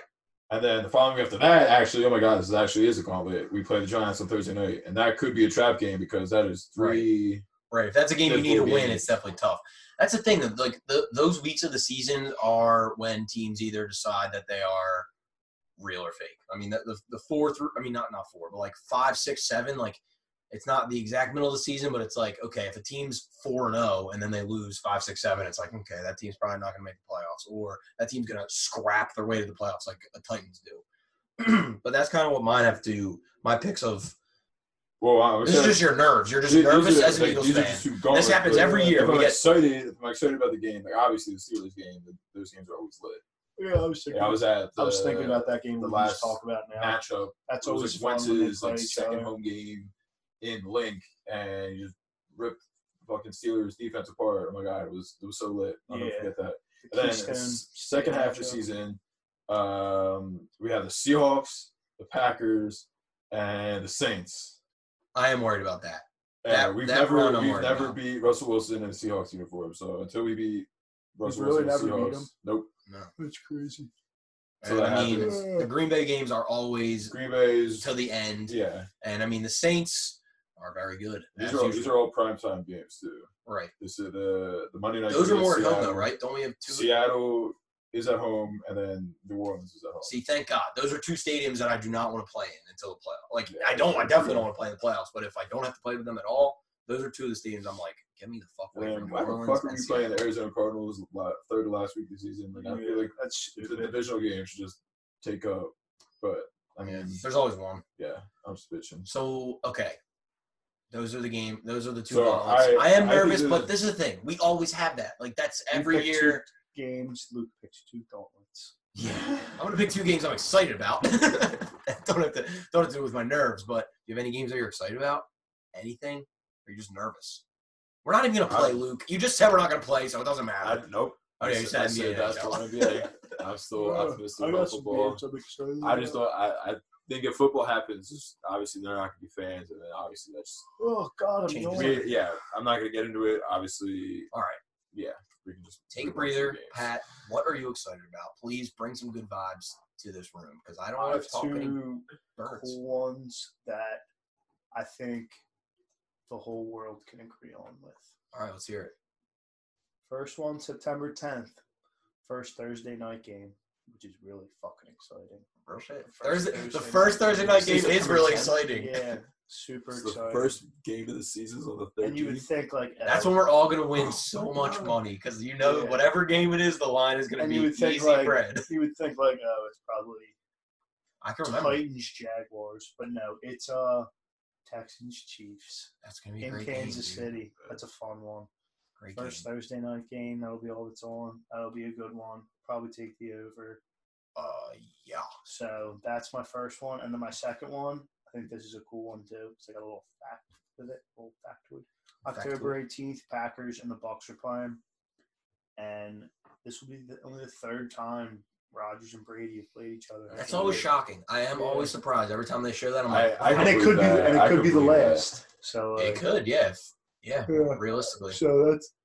and then the following week after that, actually, oh my God, this actually is a gauntlet. We play the Giants on Thursday night, and that could be a trap game because that is three. Right. Right, if that's a game you need to win, it's definitely tough. That's the thing, that like the, those weeks of the season are when teams either decide that they are real or fake. I mean, the the four through, I mean, not not four, but like five, six, seven. Like, it's not the exact middle of the season, but it's like, okay, if a team's four and zero and then they lose five, six, seven, it's like, okay, that team's probably not going to make the playoffs, or that team's going to scrap their way to the playoffs, like the Titans do. But that's kind of what mine have to. My picks of. Well, wow, this is just your nerves. You're just these, nervous these are, as an like, Eagles fan. This happens every year. If I'm, we get... excited, if I'm excited about the game, like obviously the Steelers game, those games are always lit. Yeah, I was thinking, yeah, I was at the, I was thinking about that game the last talk about now. matchup. That's always like Wentz's like, second other. home game in Link, and you just rip the fucking Steelers defense apart. Oh my God, it was it was so lit. I don't yeah. forget that. The and then second half of the season, um, we have the Seahawks, the Packers, and the Saints. I am worried about that. Yeah, that, we've that never we've never about. beat Russell Wilson in a Seahawks uniform. So until we beat Russell really Wilson, never Seahawks, beat him. Nope. No, that's crazy. So that I mean, happens. The Green Bay games are always Green Bay's till the end. Yeah, and I mean the Saints are very good. These are all, these are all primetime games too. Right. This is the the Monday night. Those are more at home though, right? Don't we have two? Seattle is at home, and then New Orleans is at home. See, thank God. Those are two stadiums that I do not want to play in until the playoffs. Like, yeah, I don't, I definitely don't want to play in the playoffs, but if I don't have to play with them at all, those are two of the stadiums I'm like, get me the fuck away Man, from New Orleans. Why the fuck are you playing the Arizona Cardinals third to last week of the season? Like, yeah. I feel like that's, the divisional game should just take up. But, I mean. There's always one. Yeah, I'm bitching. So, okay. Those are the game. Those are the two. So I, I am nervous, I but this is the thing. We always have that. Like, that's every year. Games. Luke picks two gauntlets. Yeah. I'm gonna pick two games I'm excited about. don't have to don't have to do with my nerves, but do you have any games that you're excited about? Anything? Or you're just nervous? We're not even gonna play, I, Luke. You just said we're not gonna play, so it doesn't matter. I, nope. Oh yeah, you said N B A. That's what I'm N B A. I'm still I'm still about football. I just thought I, I think if football happens, just obviously they're not gonna be fans, and then obviously that's oh god, I'm we, yeah. I'm not gonna get into it. Obviously. All right. Yeah. We can just take a breather, Pat. What are you excited about? Please bring some good vibes to this room because I don't want to talk any birds. Cool ones that I think the whole world can agree on with. All right, let's hear it. First one, September tenth, first Thursday night game, which is really fucking exciting. Real shit. Thursday, the first Thursday night game is really exciting. Yeah. Super it's exciting. The first game of the season is on the thirteenth. And you would think, like, that's when we're all going to win so much money because, you know, yeah. whatever game it is, the line is going to be you would think easy like, bread. You would think, like, oh, it's probably I can remember. Titans, Jaguars. But, no, it's uh, Texans, Chiefs. That's going to be a great game. In Kansas City. That's a fun one. Great first game. Thursday night game. That'll be all that's on. That'll be a good one. Probably take the over. Uh, yeah. So, that's my first one. And then my second one. I think this is a cool one too. It's like a little fact with it, a little factoid. October eighteenth, Packers and the Bucks are playing, and this will be the, only the third time Rodgers and Brady have played each other. That's always shocking. I am yeah. always surprised every time they show that. I'm like, I, I and it could that. be, and it I could be the last. That. So uh, it could, yeah, yeah, yeah, realistically. So that's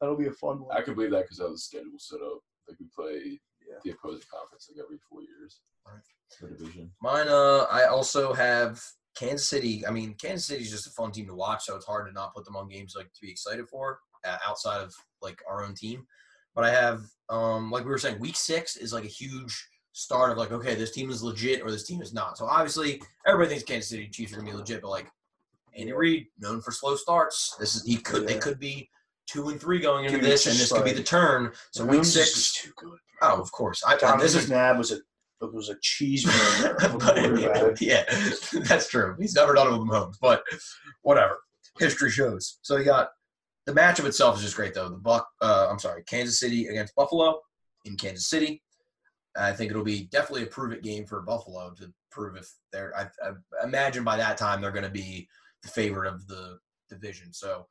that'll be a fun one. I could believe that because that was the schedule set up. Like we play. Yeah. The opposing conference like every four years. Right. The division. Mine, uh, I also have Kansas City. I mean, Kansas City is just a fun team to watch, so it's hard to not put them on games like to be excited for uh, outside of like our own team. But I have, um, like we were saying, week six is like a huge start of like, okay, this team is legit or this team is not. So obviously, everybody thinks Kansas City Chiefs are gonna be legit, but like Andy Reid, known for slow starts, this is he could yeah. they could be two and three going into Dude, this, and this like, could be the turn. So week six is too good. Oh, of course. I, Tom this McNabb is, was a was a cheeseburger. yeah, that's true. He's never done it with Mahomes, but whatever. History shows. So you got the matchup itself is just great though. The Buck, uh, I'm sorry, Kansas City against Buffalo in Kansas City. I think it'll be definitely a prove-it game for Buffalo to prove if they're. I, I imagine by that time they're going to be the favorite of the division. So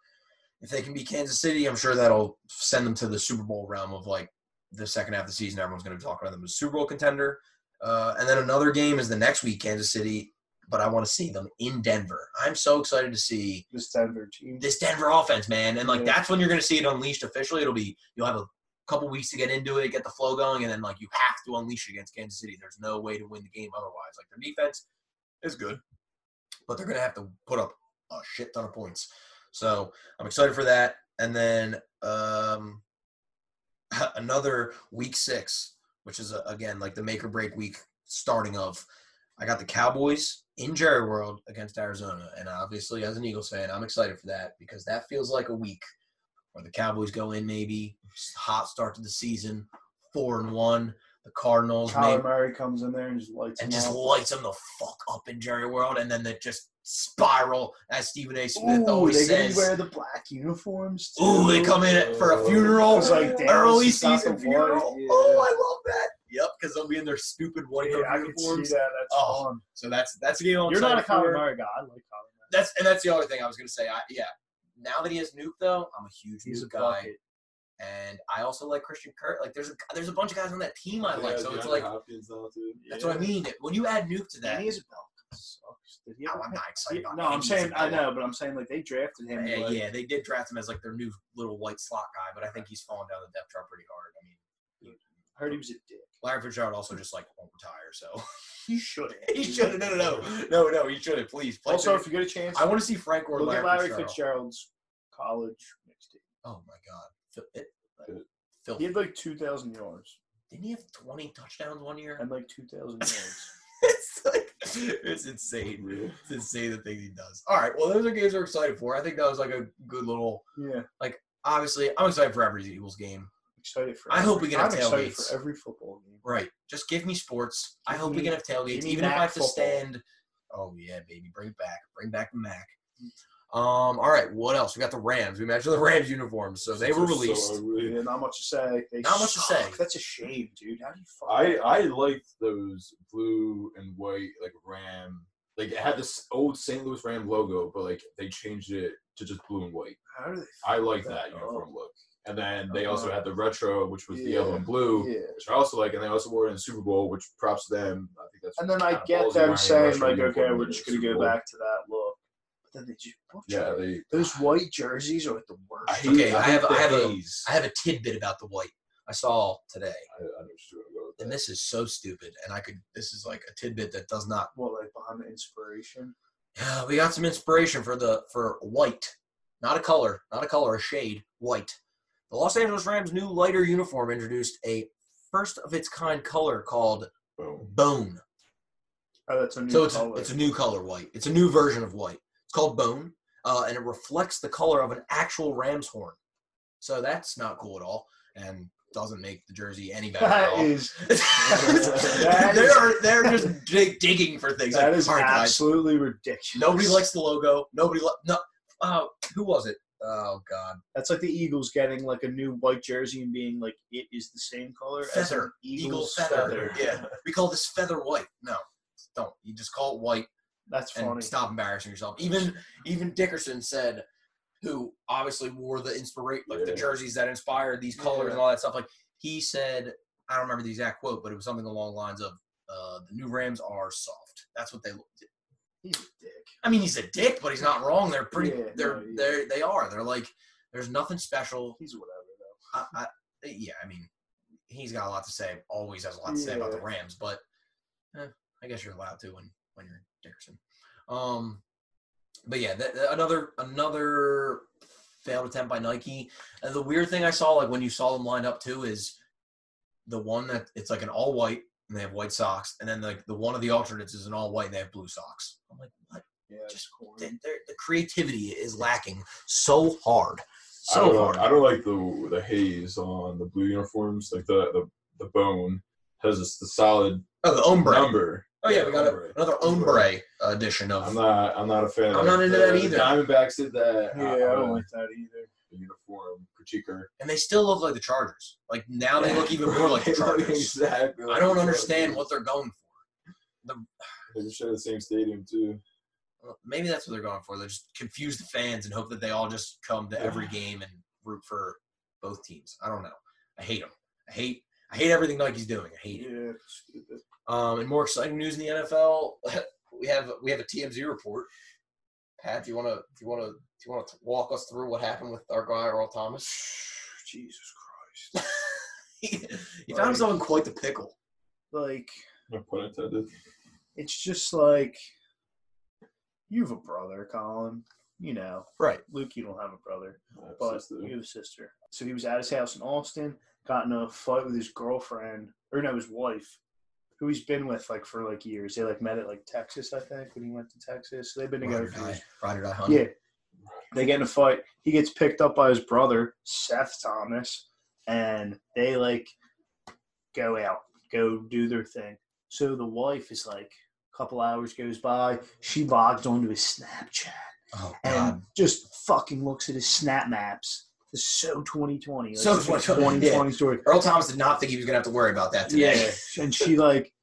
if they can beat Kansas City, I'm sure that'll send them to the Super Bowl realm of like. The second half of the season, everyone's going to talk about them as a Super Bowl contender. Uh, and then another game is the next week, Kansas City. But I want to see them in Denver. I'm so excited to see this Denver team, this Denver offense, man. And like yeah. that's when you're going to see it unleashed officially. It'll be you'll have a couple weeks to get into it, get the flow going, and then like you have to unleash it against Kansas City. There's no way to win the game otherwise. Like their defense is good, but they're going to have to put up a shit ton of points. So I'm excited for that. And then. um Another week six, which is, again, like the make or break week starting of. I got the Cowboys in Jerry World against Arizona. And obviously, as an Eagles fan, I'm excited for that because that feels like a week where the Cowboys go in maybe, hot start to the season, four and one. The Cardinals. Kyler Murray comes in there and just lights and them just up. lights them the fuck up in Jerry World, and then they just spiral as Stephen A. Smith Ooh, always says. They wear the black uniforms. Too. Ooh, they come in for a funeral, like, early season funeral. Yeah. Oh, I love that. Yep, because they'll be in their stupid white yeah, I uniforms. Can see that. That's oh, fun. So that's that's a game. I'm You're not a Kyler Murray guy. I like Kyler Murray. That's and that's the other thing I was gonna say. I, yeah, now that he has Nuke though, I'm a huge Nuke guy. And I also like Christian Kirk. Like, there's a there's a bunch of guys on that team I yeah, like. So John it's like Hopkins, though, too. That's yeah. what I mean. When you add Nuke to that, he is a Belk. Sucks. Did he ever oh, I'm not excited. About no, him. I'm saying I know, but I'm saying like they drafted him. Yeah, like, yeah, they did draft him as like their new little white slot guy. But I think he's fallen down the depth chart pretty hard. I mean, yeah. I heard he was a dick. Larry Fitzgerald also just like won't retire, so he shouldn't. he shouldn't. No, no, no, no, no. He shouldn't. Please. Play also, if you get a chance, I want to see Frank or Larry, Larry Fitzgerald. Fitzgerald's college mixtape. Oh my God. It, like, he had like two thousand yards. Didn't he have twenty touchdowns one year? And like two thousand yards. It's like, it's insane, dude. It's insane the things he does. All right, well, those are games we're excited for. I think that was like a good little, yeah. Like, obviously, I'm excited for every Eagles game. Excited for. I every, hope we can have I'm tailgates. Excited for every football game. Right. Just give me sports. Give I hope me, we can have tailgates, even if I have to football. stand. Oh yeah, baby, bring it back. Bring back the Mac. Um, all right, what else? We got the Rams. We matched the Rams uniforms, so they were released. So yeah, not much to say. They not much to say. That's a shame, dude. How do you? I I liked those blue and white like Ram. Like it had this old Saint Louis Ram logo, but like they changed it to just blue and white. How do they? I like that, that uniform look. And then they also had the retro, which was yeah. the yellow and blue, yeah. which I also like. And they also wore it in the Super Bowl, which props to them. I think that's. And then I get them saying, like, okay, we're just going to go back to that look. But then they just butchered yeah, they, it. Those white jerseys are like the worst. I hate, okay, I, I, have, I, have a, I have a tidbit about the white I saw today. I, I understood. And this is so stupid. And I could. This is like a tidbit that does not. What, like behind the inspiration? Yeah, we got some inspiration for the for white. Not a color. Not a color. A shade. White. The Los Angeles Rams' new lighter uniform introduced a first-of-its-kind color called Boom. Bone. Oh, that's a new so it's, color. It's a new color white. It's a new version of white. It's called Bone, uh, and it reflects the color of an actual Rams horn. So that's not cool at all, and doesn't make the jersey any better that at all. Is, that they is, are, they're just dig- digging for things. That like, is absolutely guys. ridiculous. Nobody likes the logo. Nobody li- – no. Uh, who was it? Oh, God. That's like the Eagles getting, like, a new white jersey and being like, it is the same color feather. as an Eagles Eagle feather. feather. Yeah. We call this feather white. No, don't. You just call it white. That's funny. And stop embarrassing yourself. Even even Dickerson said, who obviously wore the inspira- like yeah. the jerseys that inspired these colors yeah. and all that stuff. Like, he said, I don't remember the exact quote, but it was something along the lines of, uh, the new Rams are soft. That's what they look like. He's a dick. I mean, he's a dick, but he's not wrong. They're pretty. Yeah, they're no, yeah. they they are. They're like. There's nothing special. He's whatever though. I, I, yeah, I mean, he's got a lot to say. Always has a lot to yeah. say about the Rams, but eh, I guess you're allowed to when, when you're Dickerson. Um, but yeah, th- another another failed attempt by Nike. And the weird thing I saw, like when you saw them lined up too, is the one that it's like an all white. And they have white socks, and then like the, the one of the alternates is an all white, and they have blue socks. I'm like, what? Yeah, just cool. The, the creativity is lacking so hard, so I don't hard. Like, I don't like the the haze on the blue uniforms. Like the the, the bone has this, the solid oh the ombre number. Oh yeah, yeah we got ombre. A, another ombre edition of. I'm not. I'm not a fan. I'm not into the, that either. Diamondbacks did that. Yeah, I, I don't like that either. Uniform critiquer. And they still look like the Chargers. Like, now they look even more like the Chargers. Exactly. I don't understand what they're going for. The, they just share the same stadium, too. Maybe that's what they're going for. They just confuse the fans and hope that they all just come to every game and root for both teams. I don't know. I hate them. I hate I hate everything Nike's doing. I hate it. Yeah, um, and more exciting news in the N F L, we have we have a T M Z report. Pat, do you want to do you want to do you want to walk us through what happened with our guy Earl Thomas? Jesus Christ! he he like, found himself in quite the pickle. Like, no pun intended. It's just like you have a brother, Colin. You know, right? Luke, you don't have a brother, no, but sister. you have a sister. So he was at his house in Austin, got in a fight with his girlfriend, or no, his wife. Who he's been with like for like years. They like met at like Texas, I think, when he went to Texas. So they've been together for years. Ride or die, honey. Yeah. They get in a fight. He gets picked up by his brother, Seth Thomas, and they like go out, go do their thing. So the wife is like a couple hours goes by, she logs onto his Snapchat oh, and just fucking looks at his snap maps. It's so twenty twenty. Like, so twenty twenty yeah. story. Earl Thomas did not think he was going to have to worry about that today. Yeah. And she, like,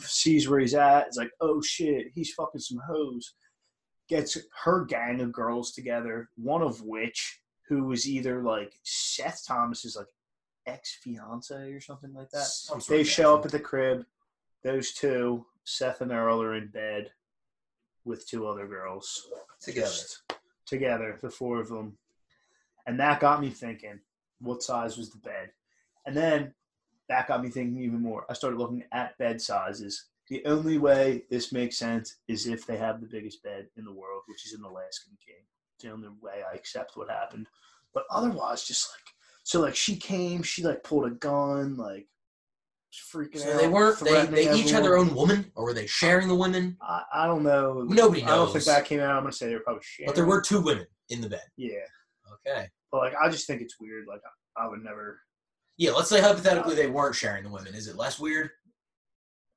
sees where he's at. It's like, oh, shit, he's fucking some hoes. Gets her gang of girls together, one of which who was either, like, Seth Thomas's, like, ex-fiance or something like that. Some they show guy. up at the crib. Those two, Seth and Earl, are in bed with two other girls. Together. Just together, the four of them. And that got me thinking, what size was the bed? And then that got me thinking even more. I started looking at bed sizes. The only way this makes sense is if they have the biggest bed in the world, which is an Alaskan king. It's the only way I accept what happened. But otherwise, just like, so like she came, she like pulled a gun, like freaking so out. They were they, they each had their own woman, or were they sharing the women? I, I don't know. Nobody knows. I don't think that came out. I'm gonna say they were probably sharing. But there were two women in the bed. Yeah. Okay. But like, I just think it's weird. Like, I, I would never. Yeah. Let's say hypothetically they weren't sharing the women. Is it less weird?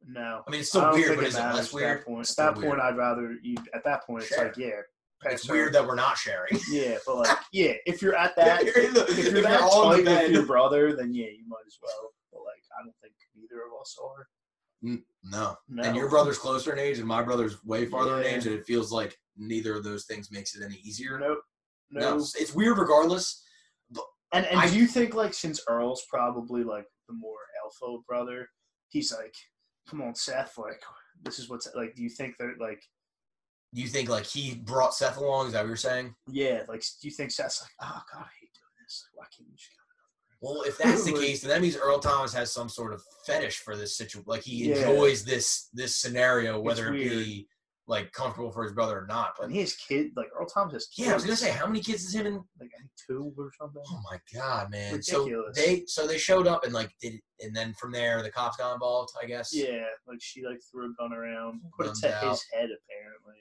No. I mean, it's still weird, but is it less weird? At that point, I'd rather you. At that point, it's like, yeah. It's her. Weird that we're not sharing. Yeah, but like, yeah, if you're at that, you're the, if you're, you're that all tight with your brother, then yeah, you might as well. But like, I don't think either of us are. No. no. And your brother's closer in age, and my brother's way farther yeah. in age, and it feels like neither of those things makes it any easier. Nope. No. No. It's weird regardless. But and and I, do you think like since Earl's probably like the more alpha brother, he's like, come on, Seth, like this is what's like. Do you think they're like? You think, like, he brought Seth along? Is that what you're saying? Yeah. Like, do you think Seth's like, oh, God, I hate doing this. Why can't you just go? Well, if that's the case, then that means Earl Thomas has some sort of fetish for this situation. Like, he yeah. enjoys this this scenario, whether it be, like, comfortable for his brother or not. But and he has kids. Like, Earl Thomas has kids. Yeah, I was going to say, how many kids is him in? Like, I think two or something. Oh, my God, man. Ridiculous. So they, so they showed up and, like, did, and then from there, the cops got involved, I guess. Yeah. Like, she, like, threw a gun around. Put it at his head, apparently.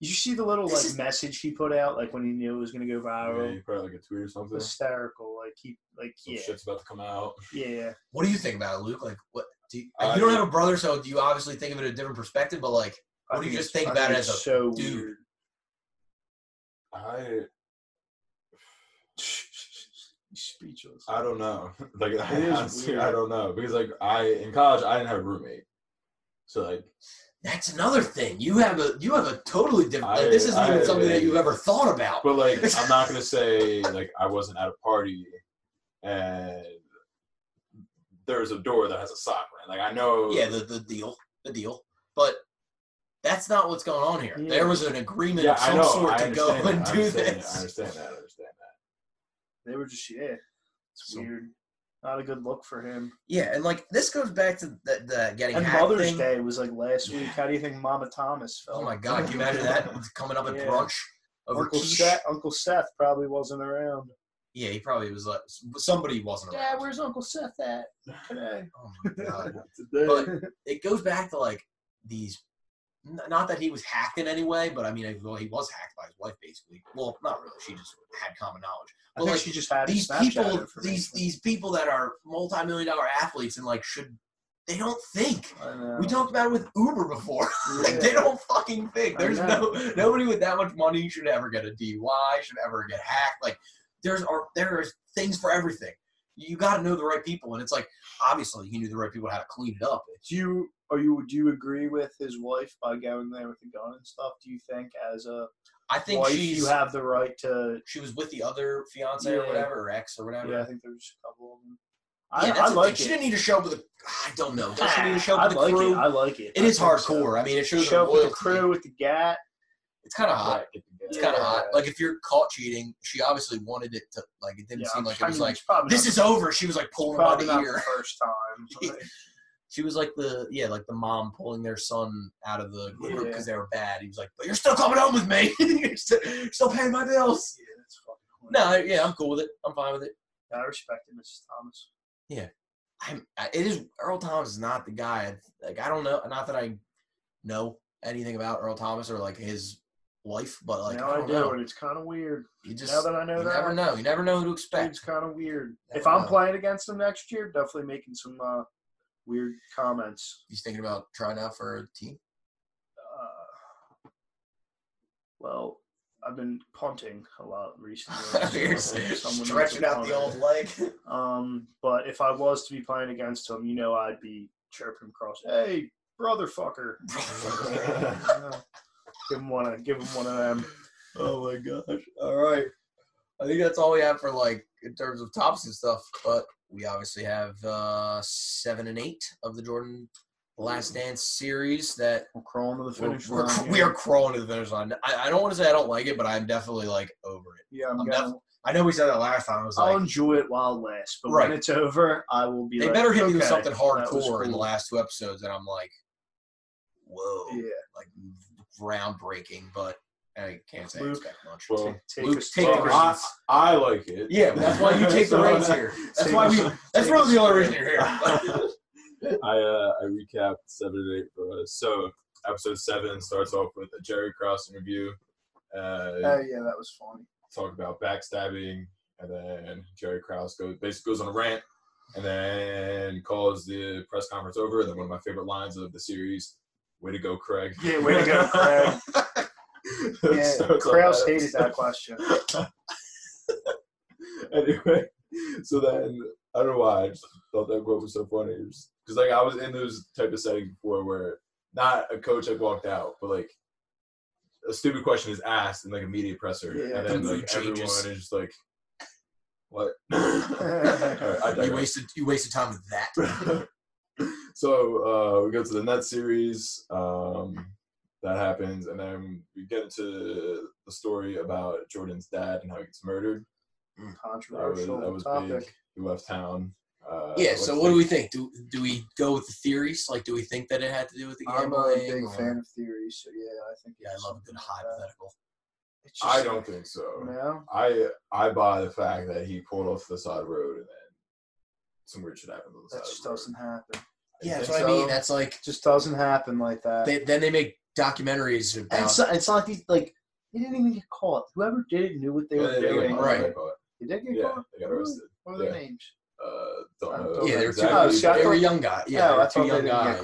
Did you see the little this like is... message he put out, like when he knew it was gonna go viral? Yeah, you put out like a tweet or something. Hysterical, like he, like Some yeah. shit's about to come out. Yeah. What do you think about it, Luke? Like, what? Do you, like, you don't have a brother, so do you obviously think of it a different perspective? But like, what do you just think I about it as a so dude? Weird. I. Speechless. I don't know. Like, I, honestly, I don't know because like I in college I didn't have a roommate, so like. That's another thing. You have a you have a totally different. Like, this isn't I, even something I, that you've ever thought about. But like, I'm not gonna say like I wasn't at a party and there's a door that has a sock on it. Like I know. Yeah, the, the deal, the deal. But that's not what's going on here. Yeah. There was an agreement yeah, of some sort to go that. and do this. That. I understand that. I understand that. They were just yeah. It's so, weird. Not a good look for him. Yeah, and, like, this goes back to the, the getting and hacked Mother's thing. Day was, like, last week. How do you think Mama Thomas felt? Oh, my God. Can you imagine that? Coming up at yeah. brunch over Uncle Seth, Uncle Seth probably wasn't around. Yeah, he probably was, like, somebody wasn't around. Yeah, where's Uncle Seth at today? Oh, my God. But it goes back to, like, these – not that he was hacked in any way, but, I mean, well, he was hacked by his wife, basically. Well, not really. She just had common knowledge. Well, like she just had these people, these these people that are multi-million dollar athletes and like should they don't think. We talked about it with Uber before. Yeah. Like they don't fucking think. There's no nobody with that much money should ever get a D U I, should ever get hacked. Like there's are there's things for everything. You got to know the right people, and it's like obviously he knew the right people how to clean it up. Do you are you do you agree with his wife by going there with the gun and stuff? Do you think as a I think well, she's, you have the right to. She was with the other fiance yeah. or whatever, or ex or whatever. Yeah, I think there's a couple of them. I, yeah, I like it. She didn't need to show up with the. I don't know. Does she need to show up with I the like crew? It. I like it. It I is hardcore. So. I mean, it shows show up with the crew with the gat. It's kind of hot. Yeah. It's kind of hot. Like if you're caught cheating, she obviously wanted it to. Like it didn't yeah, seem like it was like this is over. She was like pulling him out of the ear. First time. She was like the yeah, like the mom pulling their son out of the group because yeah. they were bad. He was like, "But you're still coming home with me. you're, still, you're still paying my bills." Yeah, that's fucking. No, nah, yeah, I'm cool with it. I'm fine with it. Yeah, I respect him, Missus Thomas. Yeah, I'm. I, it is Earl Thomas is not the guy. Like I don't know, not that I know anything about Earl Thomas or like his life, but like now I, I do, know. And it's kind of weird. You just now that I know you that, you never know. You never know who to expect. It's kind of weird. Never if I'm know. playing against him next year, definitely making some. Uh, Weird comments. He's thinking about trying out for a team? Uh, well, I've been punting a lot recently. Stretching out the old leg. Um, but if I was to be playing against him, you know I'd be chirping across. Hey, brother fucker. give him one of, give him one of them. Oh, my gosh. All right. I think that's all we have for, like, in terms of tops and stuff, but we obviously have uh, seven and eight of the Jordan Last Dance series that we're crawling to the finish we're, line. We're, we are crawling to the finish line. I, I don't want to say I don't like it, but I'm definitely like over it. Yeah, I'm, I'm def- I know we said that last time. I was I'll like, enjoy it while it lasts, but right. when it's over, I will be. They like, better hit okay, me with something hardcore cool. in the last two episodes, and I'm like, whoa, yeah, like groundbreaking. But I can't say Luke, I expect much. Well, take Luke's take the reins. I like it. Yeah, that's why you take so the reins here. That's take why we. That's probably the only reason you're here. I uh, I recapped seven and eight for us. So episode seven starts off with a Jerry Krause interview. Uh, uh yeah, that was funny. Talk about backstabbing, and then Jerry Krause goes basically goes on a rant, and then calls the press conference over. And then one of my favorite lines of the series: "Way to go, Craig." Yeah, way to go, Craig. Yeah, so Krause hated that question. Anyway, so then I don't know why I just thought that quote was so funny, because like I was in those type of settings before where not a coach like walked out, but like a stupid question is asked and like a media presser, yeah, and then like everyone is just like, "What?" Right, you wasted you wasted time with that. So uh, we go to the Nets series. Um, That happens, and then we get into the story about Jordan's dad and how he gets murdered. Controversial that was, that was topic. Big. He left town. Uh, yeah. So, what do we think? Do do we go with the theories? Like, do we think that it had to do with the gambling? I'm a big or... fan of theories, so yeah, I think. Yeah, I love a good hypothetical. Just, I don't think so. No? I I buy the fact that he pulled off the side road, and then some weird shit happened on the that side. That just road. Doesn't happen. Yeah, that's what so? I mean. That's like it just doesn't happen like that. They, then they make. Documentaries about it's not, it's not like these like they didn't even get caught. Whoever did it knew what they yeah, were they doing. Right. They did get yeah, caught. They got arrested. What were yeah. their names? Uh, don't know. Don't yeah, they were exactly. two. Oh, so they were young guys. Yeah, oh, two young guys.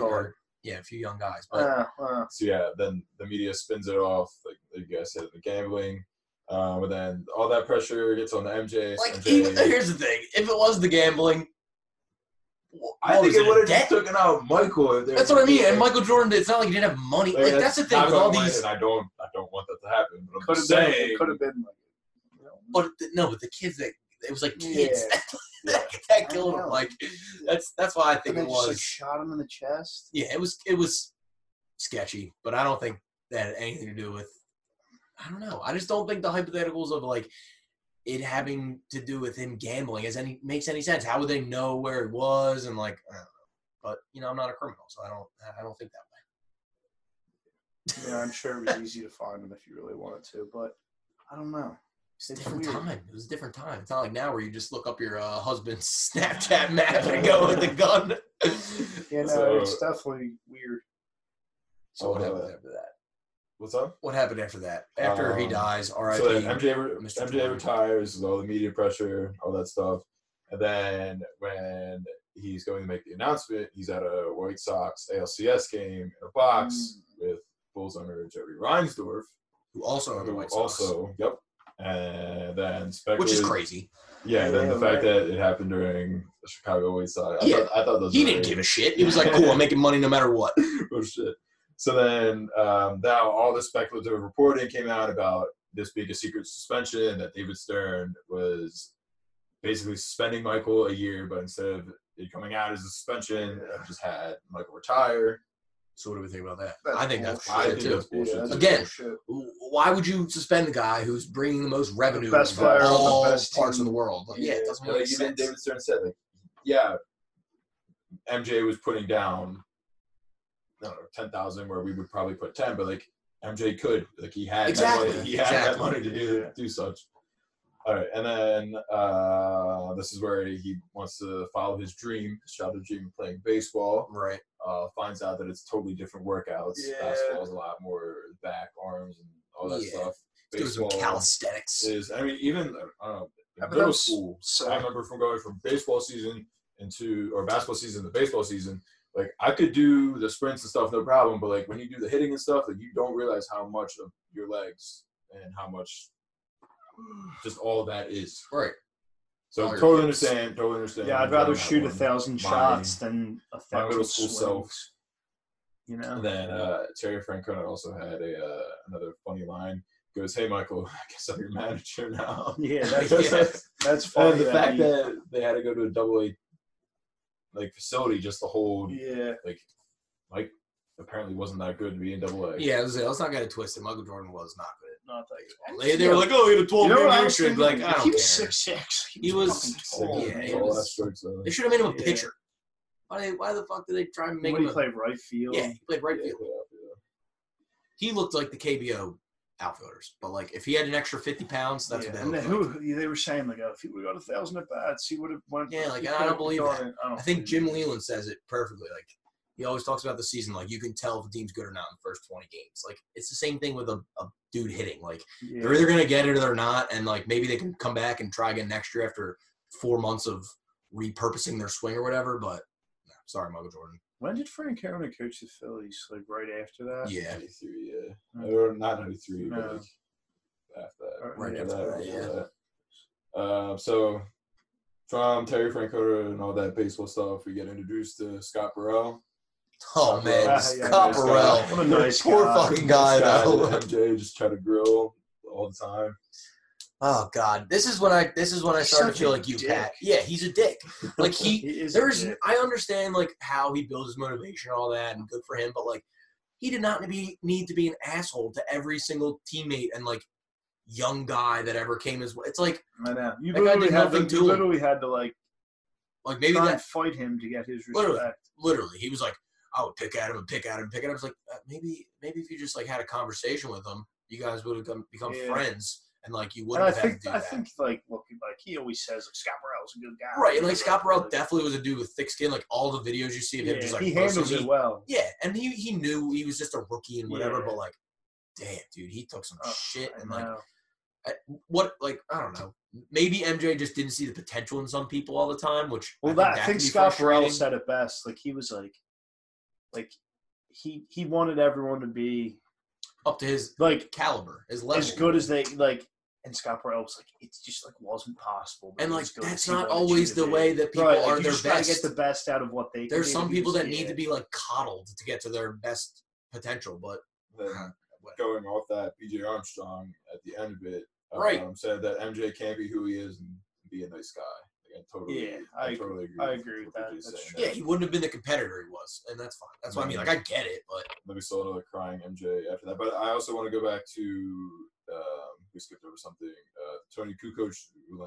Yeah, a few young guys. But uh, uh. so yeah, then the media spins it off, like, like you guys said, the gambling. Um, and then all that pressure gets on the M J. Like M J. Even, here's the thing: if it was the gambling. Well, I think it would have just taken out Michael. That's what I mean. And Michael Jordan, it's not like he didn't have money. Like, like that's, that's the thing with all these. I don't, I don't want that to happen. But I'm just saying, could have been Michael. But the, no, but the kids that it was like kids yeah. that, that killed him. Like that's that's why I think it was. Just, like, shot him in the chest. Yeah, it was it was sketchy, but I don't think that had anything to do with. I don't know. I just don't think the hypotheticals of like. It having to do with him gambling as any makes any sense. How would they know where it was? And like, I don't know. But you know, I'm not a criminal, so I don't, I don't think that way. Yeah, I'm sure it was easy to find him if you really wanted to, but I don't know. It's a different weird. time. It was a different time. It's not like now where you just look up your uh, husband's Snapchat map and go with the gun. Yeah, no, so, it's definitely weird. So what happened after that? What's up? What happened after that? After um, he dies, R I P. So M J, M J retires, all the media pressure, all that stuff. And then when he's going to make the announcement, he's at a White Sox A L C S game in a box mm. with Bulls owner Jerry Reinsdorf. Who also owned the White Sox. Also, yep. And then which is crazy. Yeah, yeah then yeah, the fact right. that it happened during the Chicago White Sox. I yeah, thought, I thought those he didn't great. give a shit. He was like, cool, I'm making money no matter what. Oh, shit. So then um, now all the speculative reporting came out about this being a secret suspension, that David Stern was basically suspending Michael a year, but instead of it coming out as a suspension, yeah. just had Michael retire. So what do we think about that? That's I think bullshit. that's bullshit, I think too. That's bullshit yeah, too. Again, bullshit. Why would you suspend the guy who's bringing the most revenue the from all the best parts team. of the world? Like, yeah, yeah, it doesn't make like sense. Even David Stern said, like, yeah, M J was putting down I don't know, ten thousand where we would probably put ten, but like M J could, like he had exactly. that money, he had exactly. that money to do, yeah. do such. All right. And then uh, this is where he wants to follow his dream, his childhood dream of playing baseball. Right. Uh, finds out that it's totally different workouts. Yeah. Basketball's a lot more back, arms, and all that yeah. stuff. Baseball some calisthenics. Is, I mean, even I don't know, in middle school, so... I remember from going from baseball season into, or basketball season to baseball season. Like, I could do the sprints and stuff, no problem, but, like, when you do the hitting and stuff, like, you don't realize how much of your legs and how much just all that is. Right. So, all totally understand, totally understand. Yeah, I'd rather shoot a thousand shots than a thousand middle school self. You know? And then uh, Terry Francona also had a uh, another funny line. He goes, hey, Michael, I guess I'm your manager now. Yeah, that's, yeah. that's, that's funny. And the that fact he... that they had to go to a double-A like facility just to hold yeah like Mike apparently wasn't that good to be in double A. Yeah, I was like, let's not get it twisted. Michael Jordan was not good. Not that they, they were like, oh, he had a twelve game restrict. Like, I don't he was six six. He was tall. Yeah, he was, they should have made him a yeah. pitcher. Why why the fuck did they try and make what him play right field? Yeah, he played right yeah, field. Yeah, yeah. He looked like the K B O outfielders. But, like, if he had an extra fifty pounds, that's yeah. what they, and who, like. They were saying, like, oh, if he would have got a thousand at-bats, he would have won. Yeah, like, I don't believe that. I, don't I think Jim Leland says it perfectly. Like, he always talks about the season. Like, you can tell if the team's good or not in the first twenty games. Like, it's the same thing with a, a dude hitting. Like, yeah. they're either going to get it or they're not, and, like, maybe they can come back and try again next year after four months of repurposing their swing or whatever, but no, sorry, Michael Jordan. When did Frank Carolina coach the Phillies? Like, right after that? Yeah. ninety-three, yeah. Okay. Or not ninety-three, no. but, like, after that. Right, right after that, that yeah. That. Uh, so, from Terry Francona and all that baseball stuff, we get introduced to Scott Burrell. Oh, Scott man. Burrell. Scott Burrell. What a nice guy. Poor fucking guy, though. M J just try to grill all the time. Oh God! This is when I this is when I started to feel like you, dick. Pat. Yeah, he's a dick. Like he, he is there's. A dick. I understand like how he builds his motivation and all that, and good for him. But like, he did not be, need to be an asshole to every single teammate and like young guy that ever came his way. It's like I know you that literally, guy did had nothing to, to you literally had to like like maybe that fight him to get his respect. Literally, literally, he was like, I would pick at him and pick at him, and pick at him. It's like uh, maybe maybe if you just like had a conversation with him, you guys would have become yeah. friends. And, like, you wouldn't have had to do that. I think, like, looking like he always says, like, Scott Burrell's a good guy. Right, and, like, Scott Burrell definitely was a dude with thick skin. Like, all the videos you see of him just, like, he handles it well. Yeah, and he, he knew he was just a rookie and whatever, but, like, damn, dude, he took some shit. And, like, what, like, I don't know. Maybe M J just didn't see the potential in some people all the time, which well, I think Scott Burrell said it best. Like, he was, like, like, he he wanted everyone to be up to his, like, caliber, his level. As good as they, like. And Scott Burrell was like, it's just like wasn't possible. And like that's not always the way that people right, are like, their best. You try to get the best out of what they. There's some people that need to be like coddled to get to their best potential, but then going off that, B J Armstrong at the end of it, um, right, said that M J can't be who he is and be a nice guy. Like, I totally, yeah, I, I totally agree. I agree with, with that. That's yeah, he wouldn't have been the competitor he was, and that's fine. That's what I mean. Like I get it, but then we saw another crying M J after that. But I also want to go back to. Um, We skipped over something. Uh, Tony Kukoc,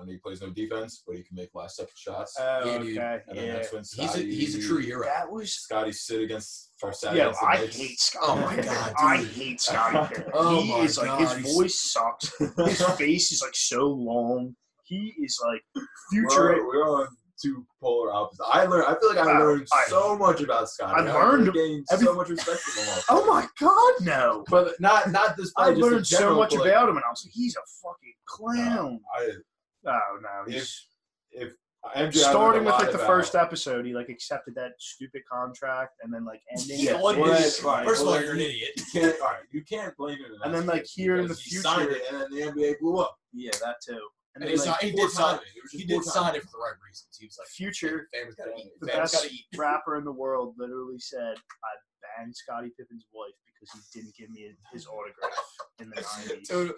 he plays no defense, but he can make last-second shots. Oh, yeah, dude. Okay. And then yeah. that's when Scotty, he's, a, he's a true hero. That was Scotty sit against Farsad. Yeah, I hate Scotty. Oh my god, I hate Scotty. Oh he my is god. Like, his he's... voice sucks. His face is like so long. He is like future. We're, we're on two polar opposites. I learned. I feel like I learned I, so I, much about Scotty. I learned I gained every, so much respect for him. Oh my god, no! But not not this. I just learned so much play. About him, and I was like, he's a fucking clown. No, I, oh no! He's, if, if M J, starting with like the about, first episode, he like accepted that stupid contract, and then like ending. Yeah, well, first well, of all, you're an idiot. You can't, all right, you can't blame him. And then like here in the future, signed it, and then the N B A blew up. Yeah, that too. And and he, like, he did sign it. it he did sign it for the right reasons. He was like, "Future, fam's gotta eat. The fam's best gotta eat." rapper in the world literally said, "I banged Scottie Pippen's wife because he didn't give me his autograph in the nineties." Totally.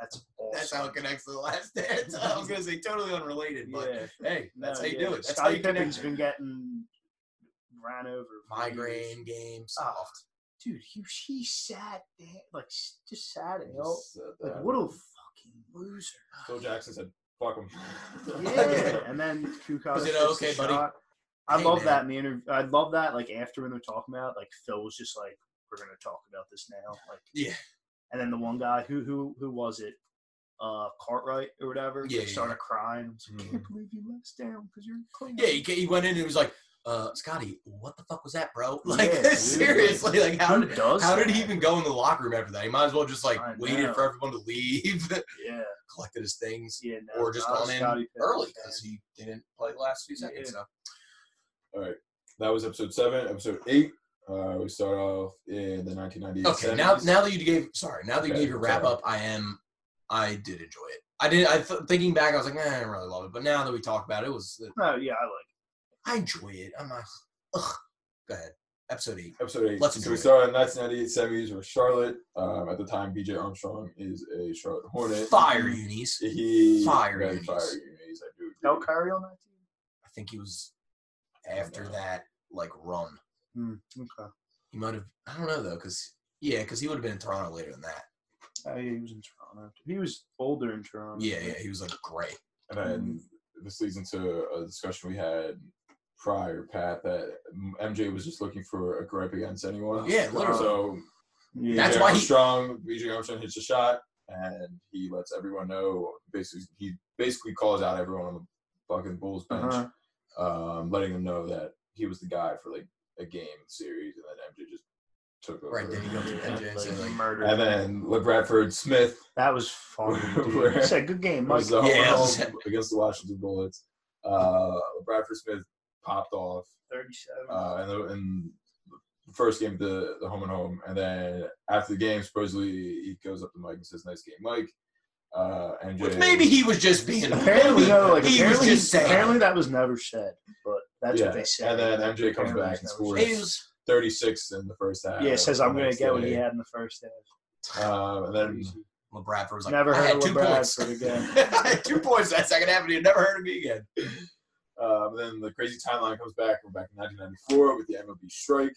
That's awesome. That's how it connects to the last dance. I was gonna say totally unrelated, but yeah. hey, that's no, how you yeah. do it. Scottie Pippen's been getting ran over. Migraine game soft. Oh, dude, he she sat there like just sat and like what a. Loser. Phil Jackson said, "Fuck him." Yeah, and then Kukoc was it okay, buddy? Shot. I hey, love man. That in the interview. I love that. Like after when they're talking about, like Phil was just like, "We're gonna talk about this now." Like, yeah. And then the one guy who who who was it? Uh, Cartwright or whatever. Yeah, like, yeah started yeah. crying. I was like, mm. Can't believe you let us down because you're clean. Yeah, he, he went in and he was like, uh, "Scotty, what the fuck was that, bro?" Like yeah, seriously, like how did how did he even go in the locker room after that? He might as well just like I waited know. for everyone to leave. Yeah, collected his things, yeah, no, or just gone in Scotty early because he didn't play the last few seconds. Yeah. So. All right, that was episode seven. Episode eight, uh, we start off in the nineteen ninety-eight. Okay, seventies. now now that you gave sorry, now that okay, you gave your wrap sorry. up, I am I did enjoy it. I did. I th- thinking back, I was like, eh, I didn't really love it, but now that we talked about it, it was it, oh yeah, I like. it. I enjoy it. I'm not. Ugh. Go ahead. Episode eight. Episode eight. Let's so we start in nineteen ninety-eight seventies with Charlotte. Um, at the time, B J Armstrong is a Charlotte Hornet. Fire unis. He fire unis. Fire unis. I do. Del Curry on that team. I think he was after that like run. Mm, okay. He might have. I don't know though, because yeah, because he would have been in Toronto later than that. Oh, yeah, he was in Toronto. He was older in Toronto. Yeah, yeah. He was like gray. And then this leads into a discussion we had. Prior, Pat, that M J was just looking for a gripe against anyone. Yeah, literally. So Yeah, that's why he strong. B J Armstrong hits a shot, and he lets everyone know. Basically, he basically calls out everyone on the fucking Bulls bench, uh-huh. um, letting them know that he was the guy for like a game series, and then M J just took over. Right, then he goes to M J and says, like, murder. And then LeBradford Smith. That was fun. It's a good game, Mike. Yeah, against the Washington Bullets. Uh, LeBradford Smith popped off. Thirty-seven. Uh, and the, and the first game, the the home and home, and then after the game, supposedly he goes up to Mike and says, "Nice game, Mike." Uh, M J, which maybe he was just being apparently no, like he apparently, was just saying. Apparently that was never said, but that's yeah. what they said. And then M J apparently comes back and scores thirty-six in the first half. Yeah, says I'm going to get what he had in the first half. Uh, and then LeBradford was like, never heard I had of LeBradford again. I had two points that second half, and you never heard of me again. Uh, but then the crazy timeline comes back. We're back in nineteen ninety-four with the M L B strike.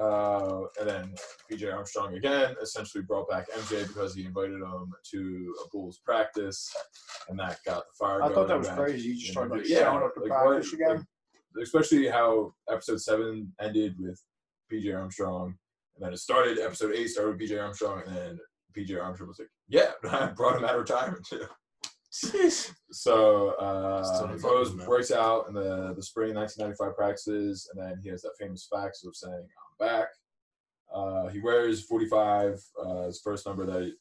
Uh, and then B J Armstrong again essentially brought back M J because he invited him to a Bulls practice, and that got the fire I thought that was back. Crazy. You just started like, yeah, showing up to like, practice what, again. Like, especially how episode seven ended with B J Armstrong, and then it started, episode eight started with B J Armstrong, and then B J Armstrong was like, yeah, I brought him out of retirement too. So uh, Rose breaks out in the, the spring nineteen ninety-five practices, and then he has that famous fax of saying, I'm back. Uh, he wears forty-five, uh, his first number that, he,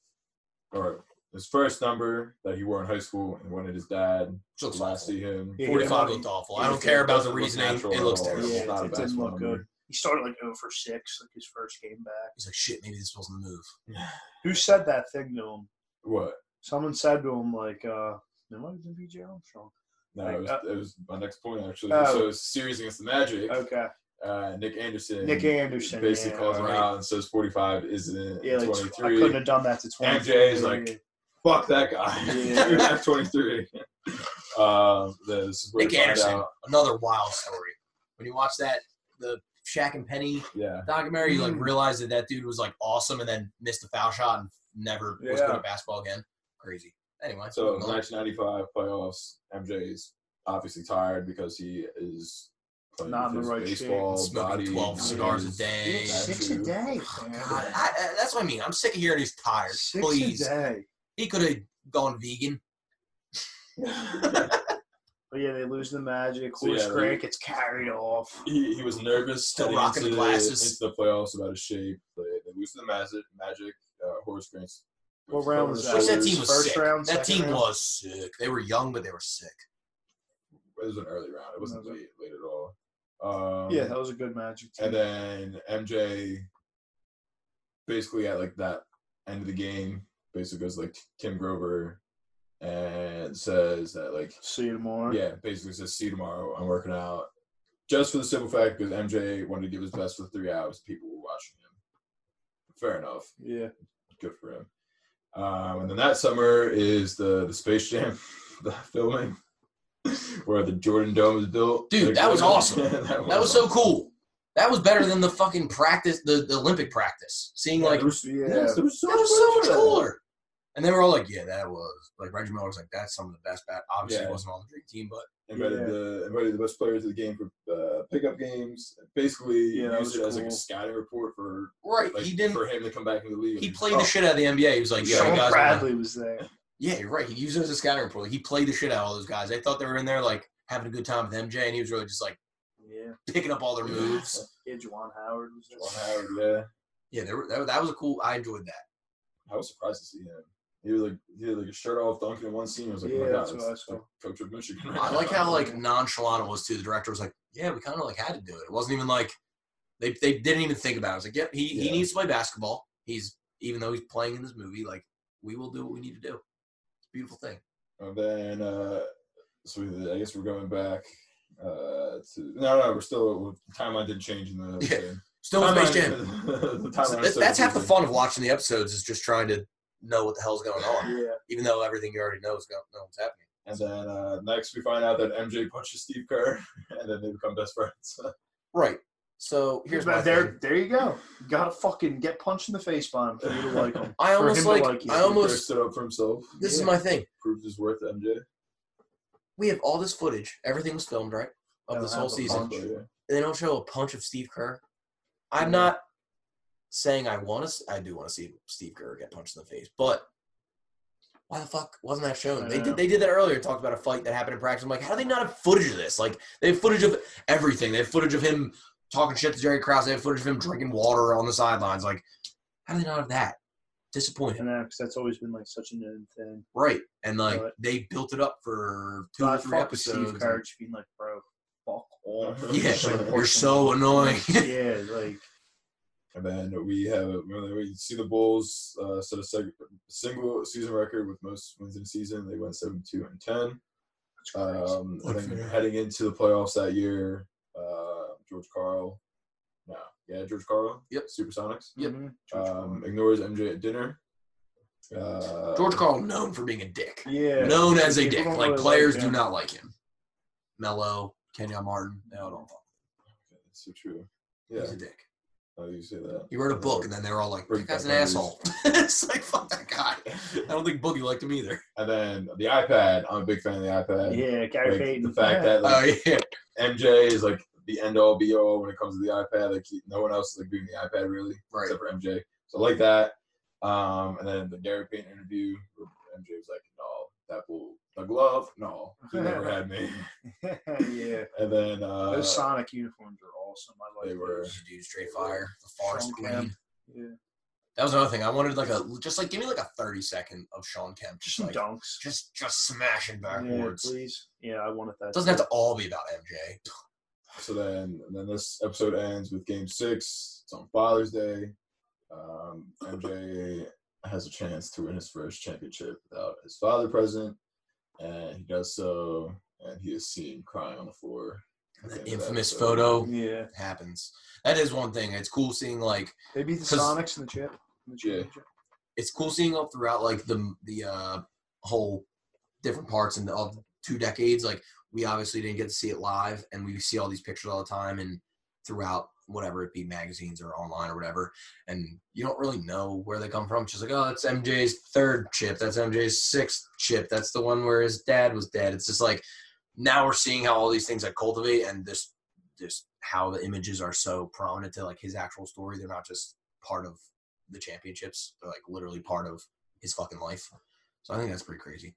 or his first number that he wore in high school, and wanted his dad to last see him. Yeah, forty-five looked awful. I don't care about the reasoning. It looks terrible. Yeah, it's not it a didn't look number. Good. He started like oh for six, like his first game back. He's like, shit, maybe this wasn't the move. Who said that thing to him? What? Someone said to him, like, uh, no, what was it, B J Armstrong? No, like, it, was, uh, it was my next point, actually. Oh. So it was a series against the Magic. Okay. Uh, Nick Anderson. Nick Anderson. Basically yeah, calls him right. out and says forty-five isn't yeah, like, twenty-three. I couldn't have done that to twenty-three. M J is like, fuck that guy. Yeah. You have twenty-three. Uh, this is Nick Anderson, another wild story. When you watch that, the Shaq and Penny yeah. documentary, you like, realize that that dude was like awesome and then missed a foul shot and never yeah. was good at basketball again. Crazy. Anyway. So, nineteen ninety-five playoffs, M J is obviously tired because he is not in the right baseball, shape. Body, twelve cigars a day. Six a day. Oh, God, I, I, that's what I mean. I'm sick of hearing he's tired. Six Please. a day. He could have gone vegan. But, yeah, they lose the Magic. So, Horace yeah, Grant gets carried off. He, he was nervous. Still rocking the glasses. Into the playoffs about his shape. They, they lose to the Magic. Magic uh, Horace Grant's. What round was that? That team was First sick. Round, that team round? was sick. They were young, but they were sick. It was an early round. It wasn't late, late at all. Um, yeah, that was a good Magic team. And then M J, basically at like that end of the game, basically goes like Tim Grover and says that like see you tomorrow. Yeah, basically says see you tomorrow. I'm working out just for the simple fact because M J wanted to give his best for three hours. People were watching him. Fair enough. Yeah, good for him. Um, and then that summer is the, the Space Jam the filming where the Jordan Dome is built. Dude, They're that was awesome. that was, that was awesome. So cool. That was better than the fucking practice, the, the Olympic practice. Seeing yeah, like, there was, yeah, yes, there was so, that was so much cooler. And they were all like, yeah, that was. Like, Reggie Miller was like, that's some of the best bat. Obviously, yeah. It wasn't on the Dream Team, but. Invited yeah. the invited the best players of the game for uh, pickup games. Basically, yeah, used it as cool. like a scouting report for right. Like, he didn't, for him to come back into the league. He played oh. the shit out of the N B A. He was like, yeah, Sean guys Bradley like, was there. Yeah, you're right. He used it as a scouting report. He played the shit out of all those guys. They thought they were in there like having a good time with M J, and he was really just like, yeah, picking up all their moves. Yeah, Juwan Howard was there. Juwan Howard, yeah, yeah. There were, that, that was a cool. I enjoyed that. I was surprised to see him. He was like he had like a shirt off dunking in one scene. I was like, yeah, oh my God, that's that's like Coach of Michigan. Right I now. like how like nonchalant it was too. The director was like, yeah, we kind of like had to do it. It wasn't even like they they didn't even think about it. I was like, yep, yeah, he, yeah. he needs to play basketball. He's even though he's playing in this movie, like we will do what we need to do. It's a beautiful thing. And then uh, so we, I guess we're going back uh, to no no we're still the timeline didn't change in the yeah. still timeline, Space Jam. the so that, that's half the fun of watching the episodes is just trying to. Know what the hell's going on, yeah. even though everything you already know is going on, what's happening. And then uh, next we find out that M J punches Steve Kerr, and then they become best friends. Right. So here's my there. Thing. There you go. You gotta fucking get punched in the face by him for you to like him. I almost like. like I almost stood up for himself. This yeah. is my thing. Proved his worth, to M J. We have all this footage. Everything was filmed, right? Of this whole season. Punch, yeah. They don't show a punch of Steve Kerr. I'm yeah. not. saying I want to, I do want to see Steve Kerr get punched in the face, but why the fuck wasn't that shown? They did, they did that earlier, talked about a fight that happened in practice. I'm like, how do they not have footage of this? Like, they have footage of everything. They have footage of him talking shit to Jerry Krause. They have footage of him drinking water on the sidelines. Like, how do they not have that? Disappointing. And that's, that's always been, like, such a known thing. Right. And, like, but they built it up for two or three episodes. Steve Kerr being like, bro, fuck off. Yeah, like, you're so annoying. Yeah, like. And then we have we see the Bulls uh, set a seg- single season record with most wins in a season. They went seven two and ten. Um, I think heading into the playoffs that year, uh, George Karl, no, yeah, George Karl, yep, Supersonics, yep, um, ignores M J at dinner. Uh, George Karl known for being a dick, yeah, known as a dick. Like, players do not like him. Melo, Kenyon Martin, they all don't. That's so true. Yeah, he's a dick. Oh, you say that. He wrote a book, and then they were all like, that guy's an asshole. It's like, fuck that guy. I don't think Boogie liked him either. And then the iPad. I'm a big fan of the iPad. Yeah, Gary like, Payton. The fact yeah. that like, oh, yeah. M J is, like, the end-all, be-all when it comes to the iPad. Like, he, no one else is, like, doing the iPad, really, right. except for M J. So, I like that. Um, and then the Gary Payton interview, where M J was like, no, that will – the glove? No. He never had me. Yeah. And then uh, – those Sonic uniforms are awesome. I like They were those. Dude, straight fire. The Forest Queen. Yeah. That was another thing. I wanted, like, a – just, like, give me, like, a thirty-second of Sean Kemp. Just, like, dunks. Just, just smashing backwards. Yeah, please. Yeah, I wanted that. Doesn't too. have to all be about M J. So then – and then this episode ends with Game six. It's on Father's Day. Um, M J has a chance to win his first championship without his father present. And he does so, and he is seen crying on the floor. That infamous that photo yeah. happens. That is one thing. It's cool seeing, like... They beat the Sonics in the chip. In the yeah. It's cool seeing all throughout, like, the the uh, whole different parts in the, all two decades. Like, we obviously didn't get to see it live, and we see all these pictures all the time and throughout whatever it be, magazines or online or whatever. And you don't really know where they come from. It's just like, oh, that's M J's third chip. That's M J's sixth chip. That's the one where his dad was dead. It's just like, now we're seeing how all these things I like, cultivate and this, this, how the images are so prominent to like his actual story. They're not just part of the championships. They're like literally part of his fucking life. So I think that's pretty crazy,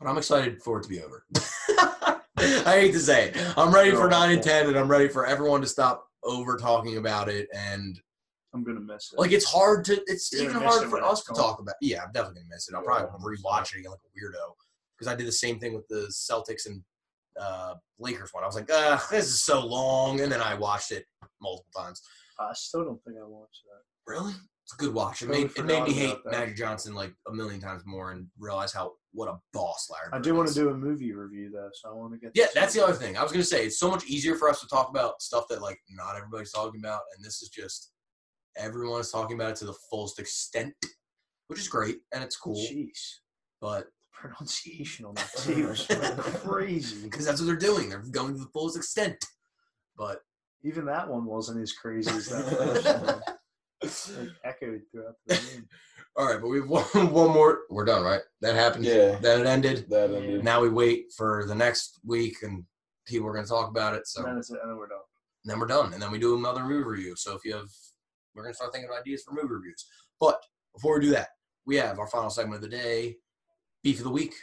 but I'm excited for it to be over. I hate to say it. I'm ready for nine and ten, and I'm ready for everyone to stop over talking about it. And I'm gonna miss it. Like it's hard to. It's even hard for us to talk about. Yeah, I'm definitely gonna miss it. I'll probably rewatch it again like a weirdo because I did the same thing with the Celtics and uh, Lakers one. I was like, ah, this is so long, and then I watched it multiple times. I still don't think I watched that. Really? It's a good watch. It made, it made me hate Magic Johnson like a million times more and realize how what a boss Larry Bird is. I do want to do a movie review though, so I want to get. Yeah, that's the other thing. I was gonna say it's so much easier for us to talk about stuff that like not everybody's talking about, and this is just everyone is talking about it to the fullest extent, which is great and it's cool. Jeez, but the pronunciation on that too is crazy because that's what they're doing. They're going to the fullest extent, but even that one wasn't as crazy as that first one. Like echoed throughout the game. All right, but we have one, one more. We're done, right? That happened. Yeah. That it ended. That ended. Now we wait for the next week, and people are going to talk about it. So and then, it's, and then we're done. And then we're done, and then we do another movie review. So if you have, we're going to start thinking of ideas for movie reviews. But before we do that, we have our final segment of the day, Beef of the Week.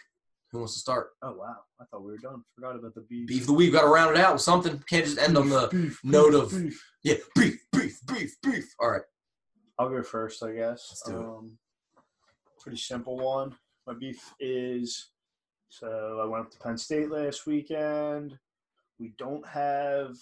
Who wants to start? Oh wow, I thought we were done. Forgot about the beef. Beef of the Week. Got to round it out with something. Can't just end beef, on the beef, note beef, of beef. Yeah, beef, beef, beef, beef. All right. I'll go first, I guess. Let's do um, it. Pretty simple one. My beef is, so I went up to Penn State last weekend. We don't have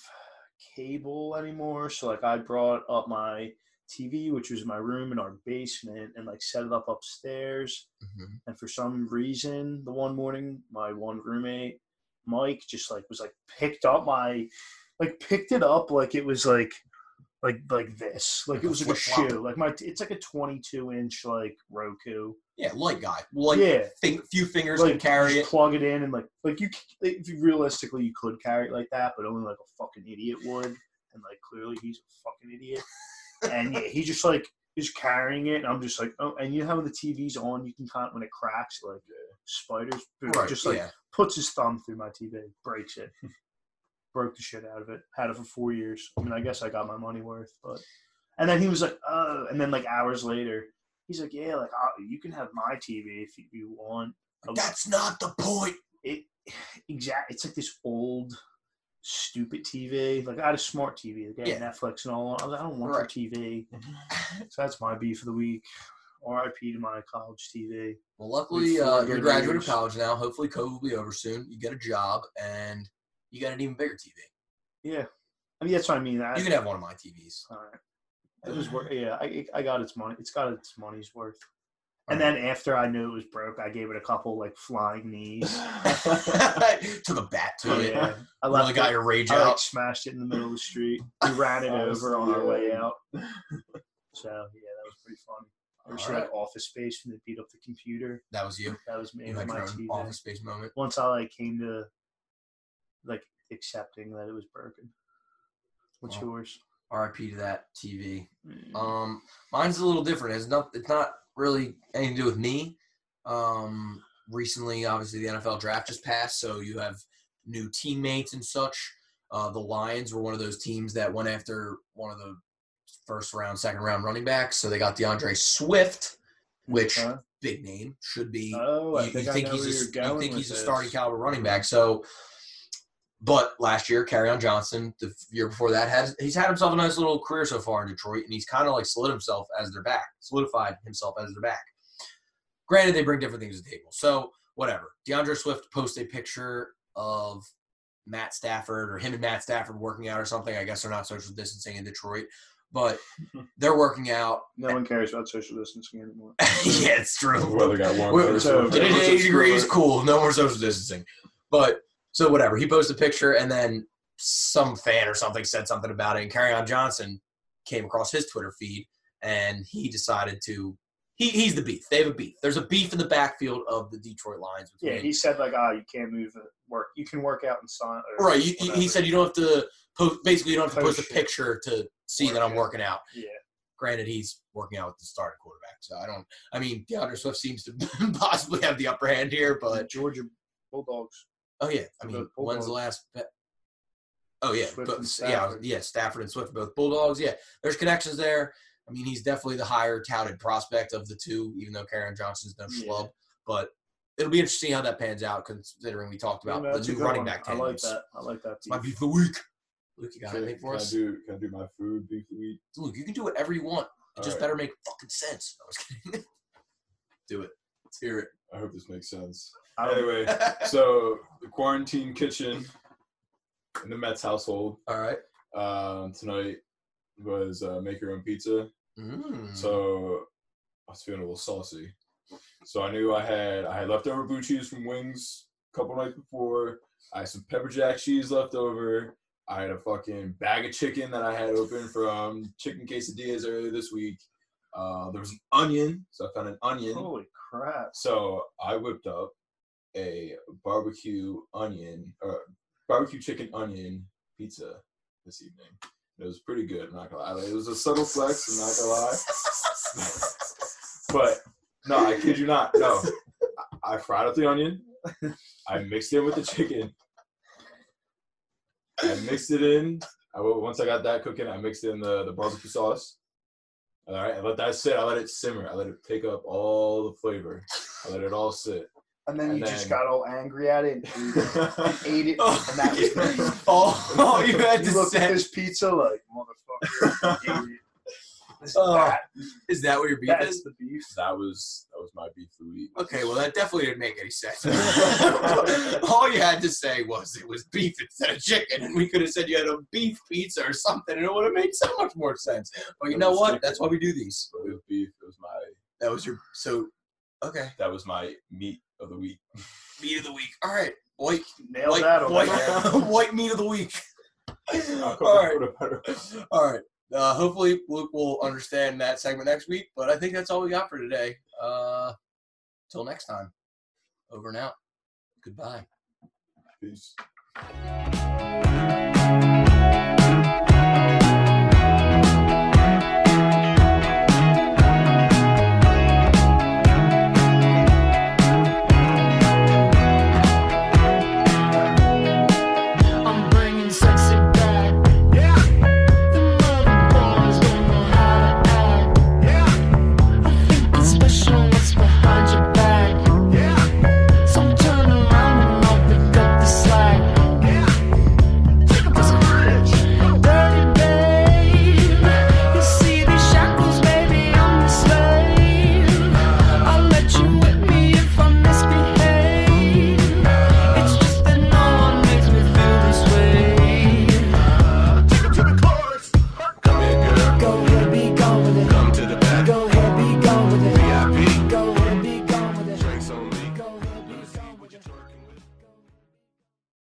cable anymore, so like I brought up my T V, which was in my room in our basement, and like set it up upstairs. Mm-hmm. And for some reason, the one morning, my one roommate, Mike, just like was like picked up my, like picked it up like it was like. Like like this, like, like it was like a shoe, flop. Like my it's like a twenty-two inch like Roku. Yeah, light guy, like yeah, think, few fingers like, can carry it. Plug it in and like like you if you realistically you could carry it like that, but only like a fucking idiot would, and like clearly he's a fucking idiot. And yeah, he just like he's carrying it, and I'm just like oh, and you know how the T V's on, you can kind of when it cracks like uh, spiders, right, just like yeah. puts his thumb through my T V, breaks it. Broke the shit out of it. Had it for four years. I mean, I guess I got my money worth, but And then he was like, oh. And then like hours later, he's like, yeah, like I'll, you can have my T V if you, you want. But that's not the point. It exactly. It's like this old stupid T V. Like I had a smart T V. Like, I had yeah. Netflix and all. I, like, I don't want right. your T V. So that's my beef for the week. R I P to my college T V. Well, luckily uh, you're graduating from college now. Hopefully COVID will be over soon. You get a job and you got an even bigger T V. Yeah. I mean, that's what I mean. I, you can have one of my T Vs. All right. It was worth Yeah, I, I got its money. It's got its money's worth. All and right. Then after I knew it was broke, I gave it a couple, like, flying knees. Took a bat to it. Yeah. I really it. got your rage I, out. I, like, smashed it in the middle of the street. We ran it over on our way out. So, yeah, that was pretty funny. Or should right. Office Space when they beat up the computer. That was you. That was me. You had my your own Office Space moment. Once I like came to like accepting that it was broken. What's well, yours? R I P to that T V. Mm. Um, mine's a little different. It's not. It's not really anything to do with me. Um, recently, obviously, the N F L draft just passed, so you have new teammates and such. Uh, the Lions were one of those teams that went after one of the first round, second round running backs. So they got DeAndre Swift, which huh? big name should be. Oh, I you, think you think I he's a, you think he's a starting caliber running back. So, but last year, Kerryon Johnson, the year before that, has he's had himself a nice little career so far in Detroit, and he's kind of like solid himself as their back, solidified himself as their back. Granted, they bring different things to the table. So whatever. DeAndre Swift posted a picture of Matt Stafford or him and Matt Stafford working out or something. I guess they're not social distancing in Detroit. But they're working out. No one cares about social distancing anymore. Yeah, it's true. Well, got one We're, so, today's degree is cool. No more social distancing. But so whatever. He posted a picture, and then some fan or something said something about it. And Kerryon Johnson came across his Twitter feed, and he decided to. He he's the beef. They have a beef. There's a beef in the backfield of the Detroit Lions. Yeah, he said like, "Ah, oh, you can't move it. Work. You can work out in silence." Right. You, he said you don't have to post. Basically, you don't have to post a picture to see that I'm working out. Yeah. Granted, he's working out with the starting quarterback, so I don't. I mean, DeAndre Swift seems to possibly have the upper hand here, but Georgia Bulldogs. Oh yeah, I mean, when's the last? Pe- oh yeah, but, yeah, yeah. Stafford and Swift, both Bulldogs. Yeah, there's connections there. I mean, he's definitely the higher touted prospect of the two, even though Kerryon Johnson's no schlub. Yeah. But it'll be interesting how that pans out, considering we talked about yeah, the new running one. back team. I like that. I like that. It's my beef of the week. Luke, you got so anything for us? Can I do, can I do my food beef of the week? Luke, you can do whatever you want. It All just right. better make fucking sense. I was kidding. Do it. Let's hear it. I hope this makes sense. Anyway, so the quarantine kitchen in the Mets household. All right. Um, tonight. Was uh, make your own pizza. Mm. So I was feeling a little saucy. So I knew I had I had leftover blue cheese from wings a couple nights before. I had some pepper jack cheese left over. I had a fucking bag of chicken that I had open from chicken quesadillas earlier this week. Uh, there was an onion, so I found an onion. Holy crap! So I whipped up a barbecue onion, or barbecue chicken onion pizza this evening. It was pretty good, I'm not gonna lie. It was a subtle flex, I'm not gonna lie. But no, I kid you not. No, I fried up the onion. I mixed it with the chicken. I mixed it in. I once I got that cooking, I mixed in the, the barbecue sauce. All right, I let that sit. I let it simmer. I let it pick up all the flavor. I let it all sit. And then and you then, just got all angry at it and ate it, oh, and that was pretty. Oh, oh, you had you to look at this pizza like, motherfucker. Is, oh, that, is that what your beef that is? is? The beef. That was that was my beef of the week. Okay, well that definitely didn't make any sense. All you had to say was it was beef instead of chicken, and we could have said you had a beef pizza or something, and it would have made so much more sense. But you know what? Chicken. That's why we do these. It was beef. It was my. That was your so. Okay. That was my meat of the week. Meat of the week. All right. White, Nailed white, that white, white meat of the week. All right. All right. Uh, hopefully, Luke will understand that segment next week, but I think that's all we got for today. Uh, till next time. Over and out. Goodbye. Peace.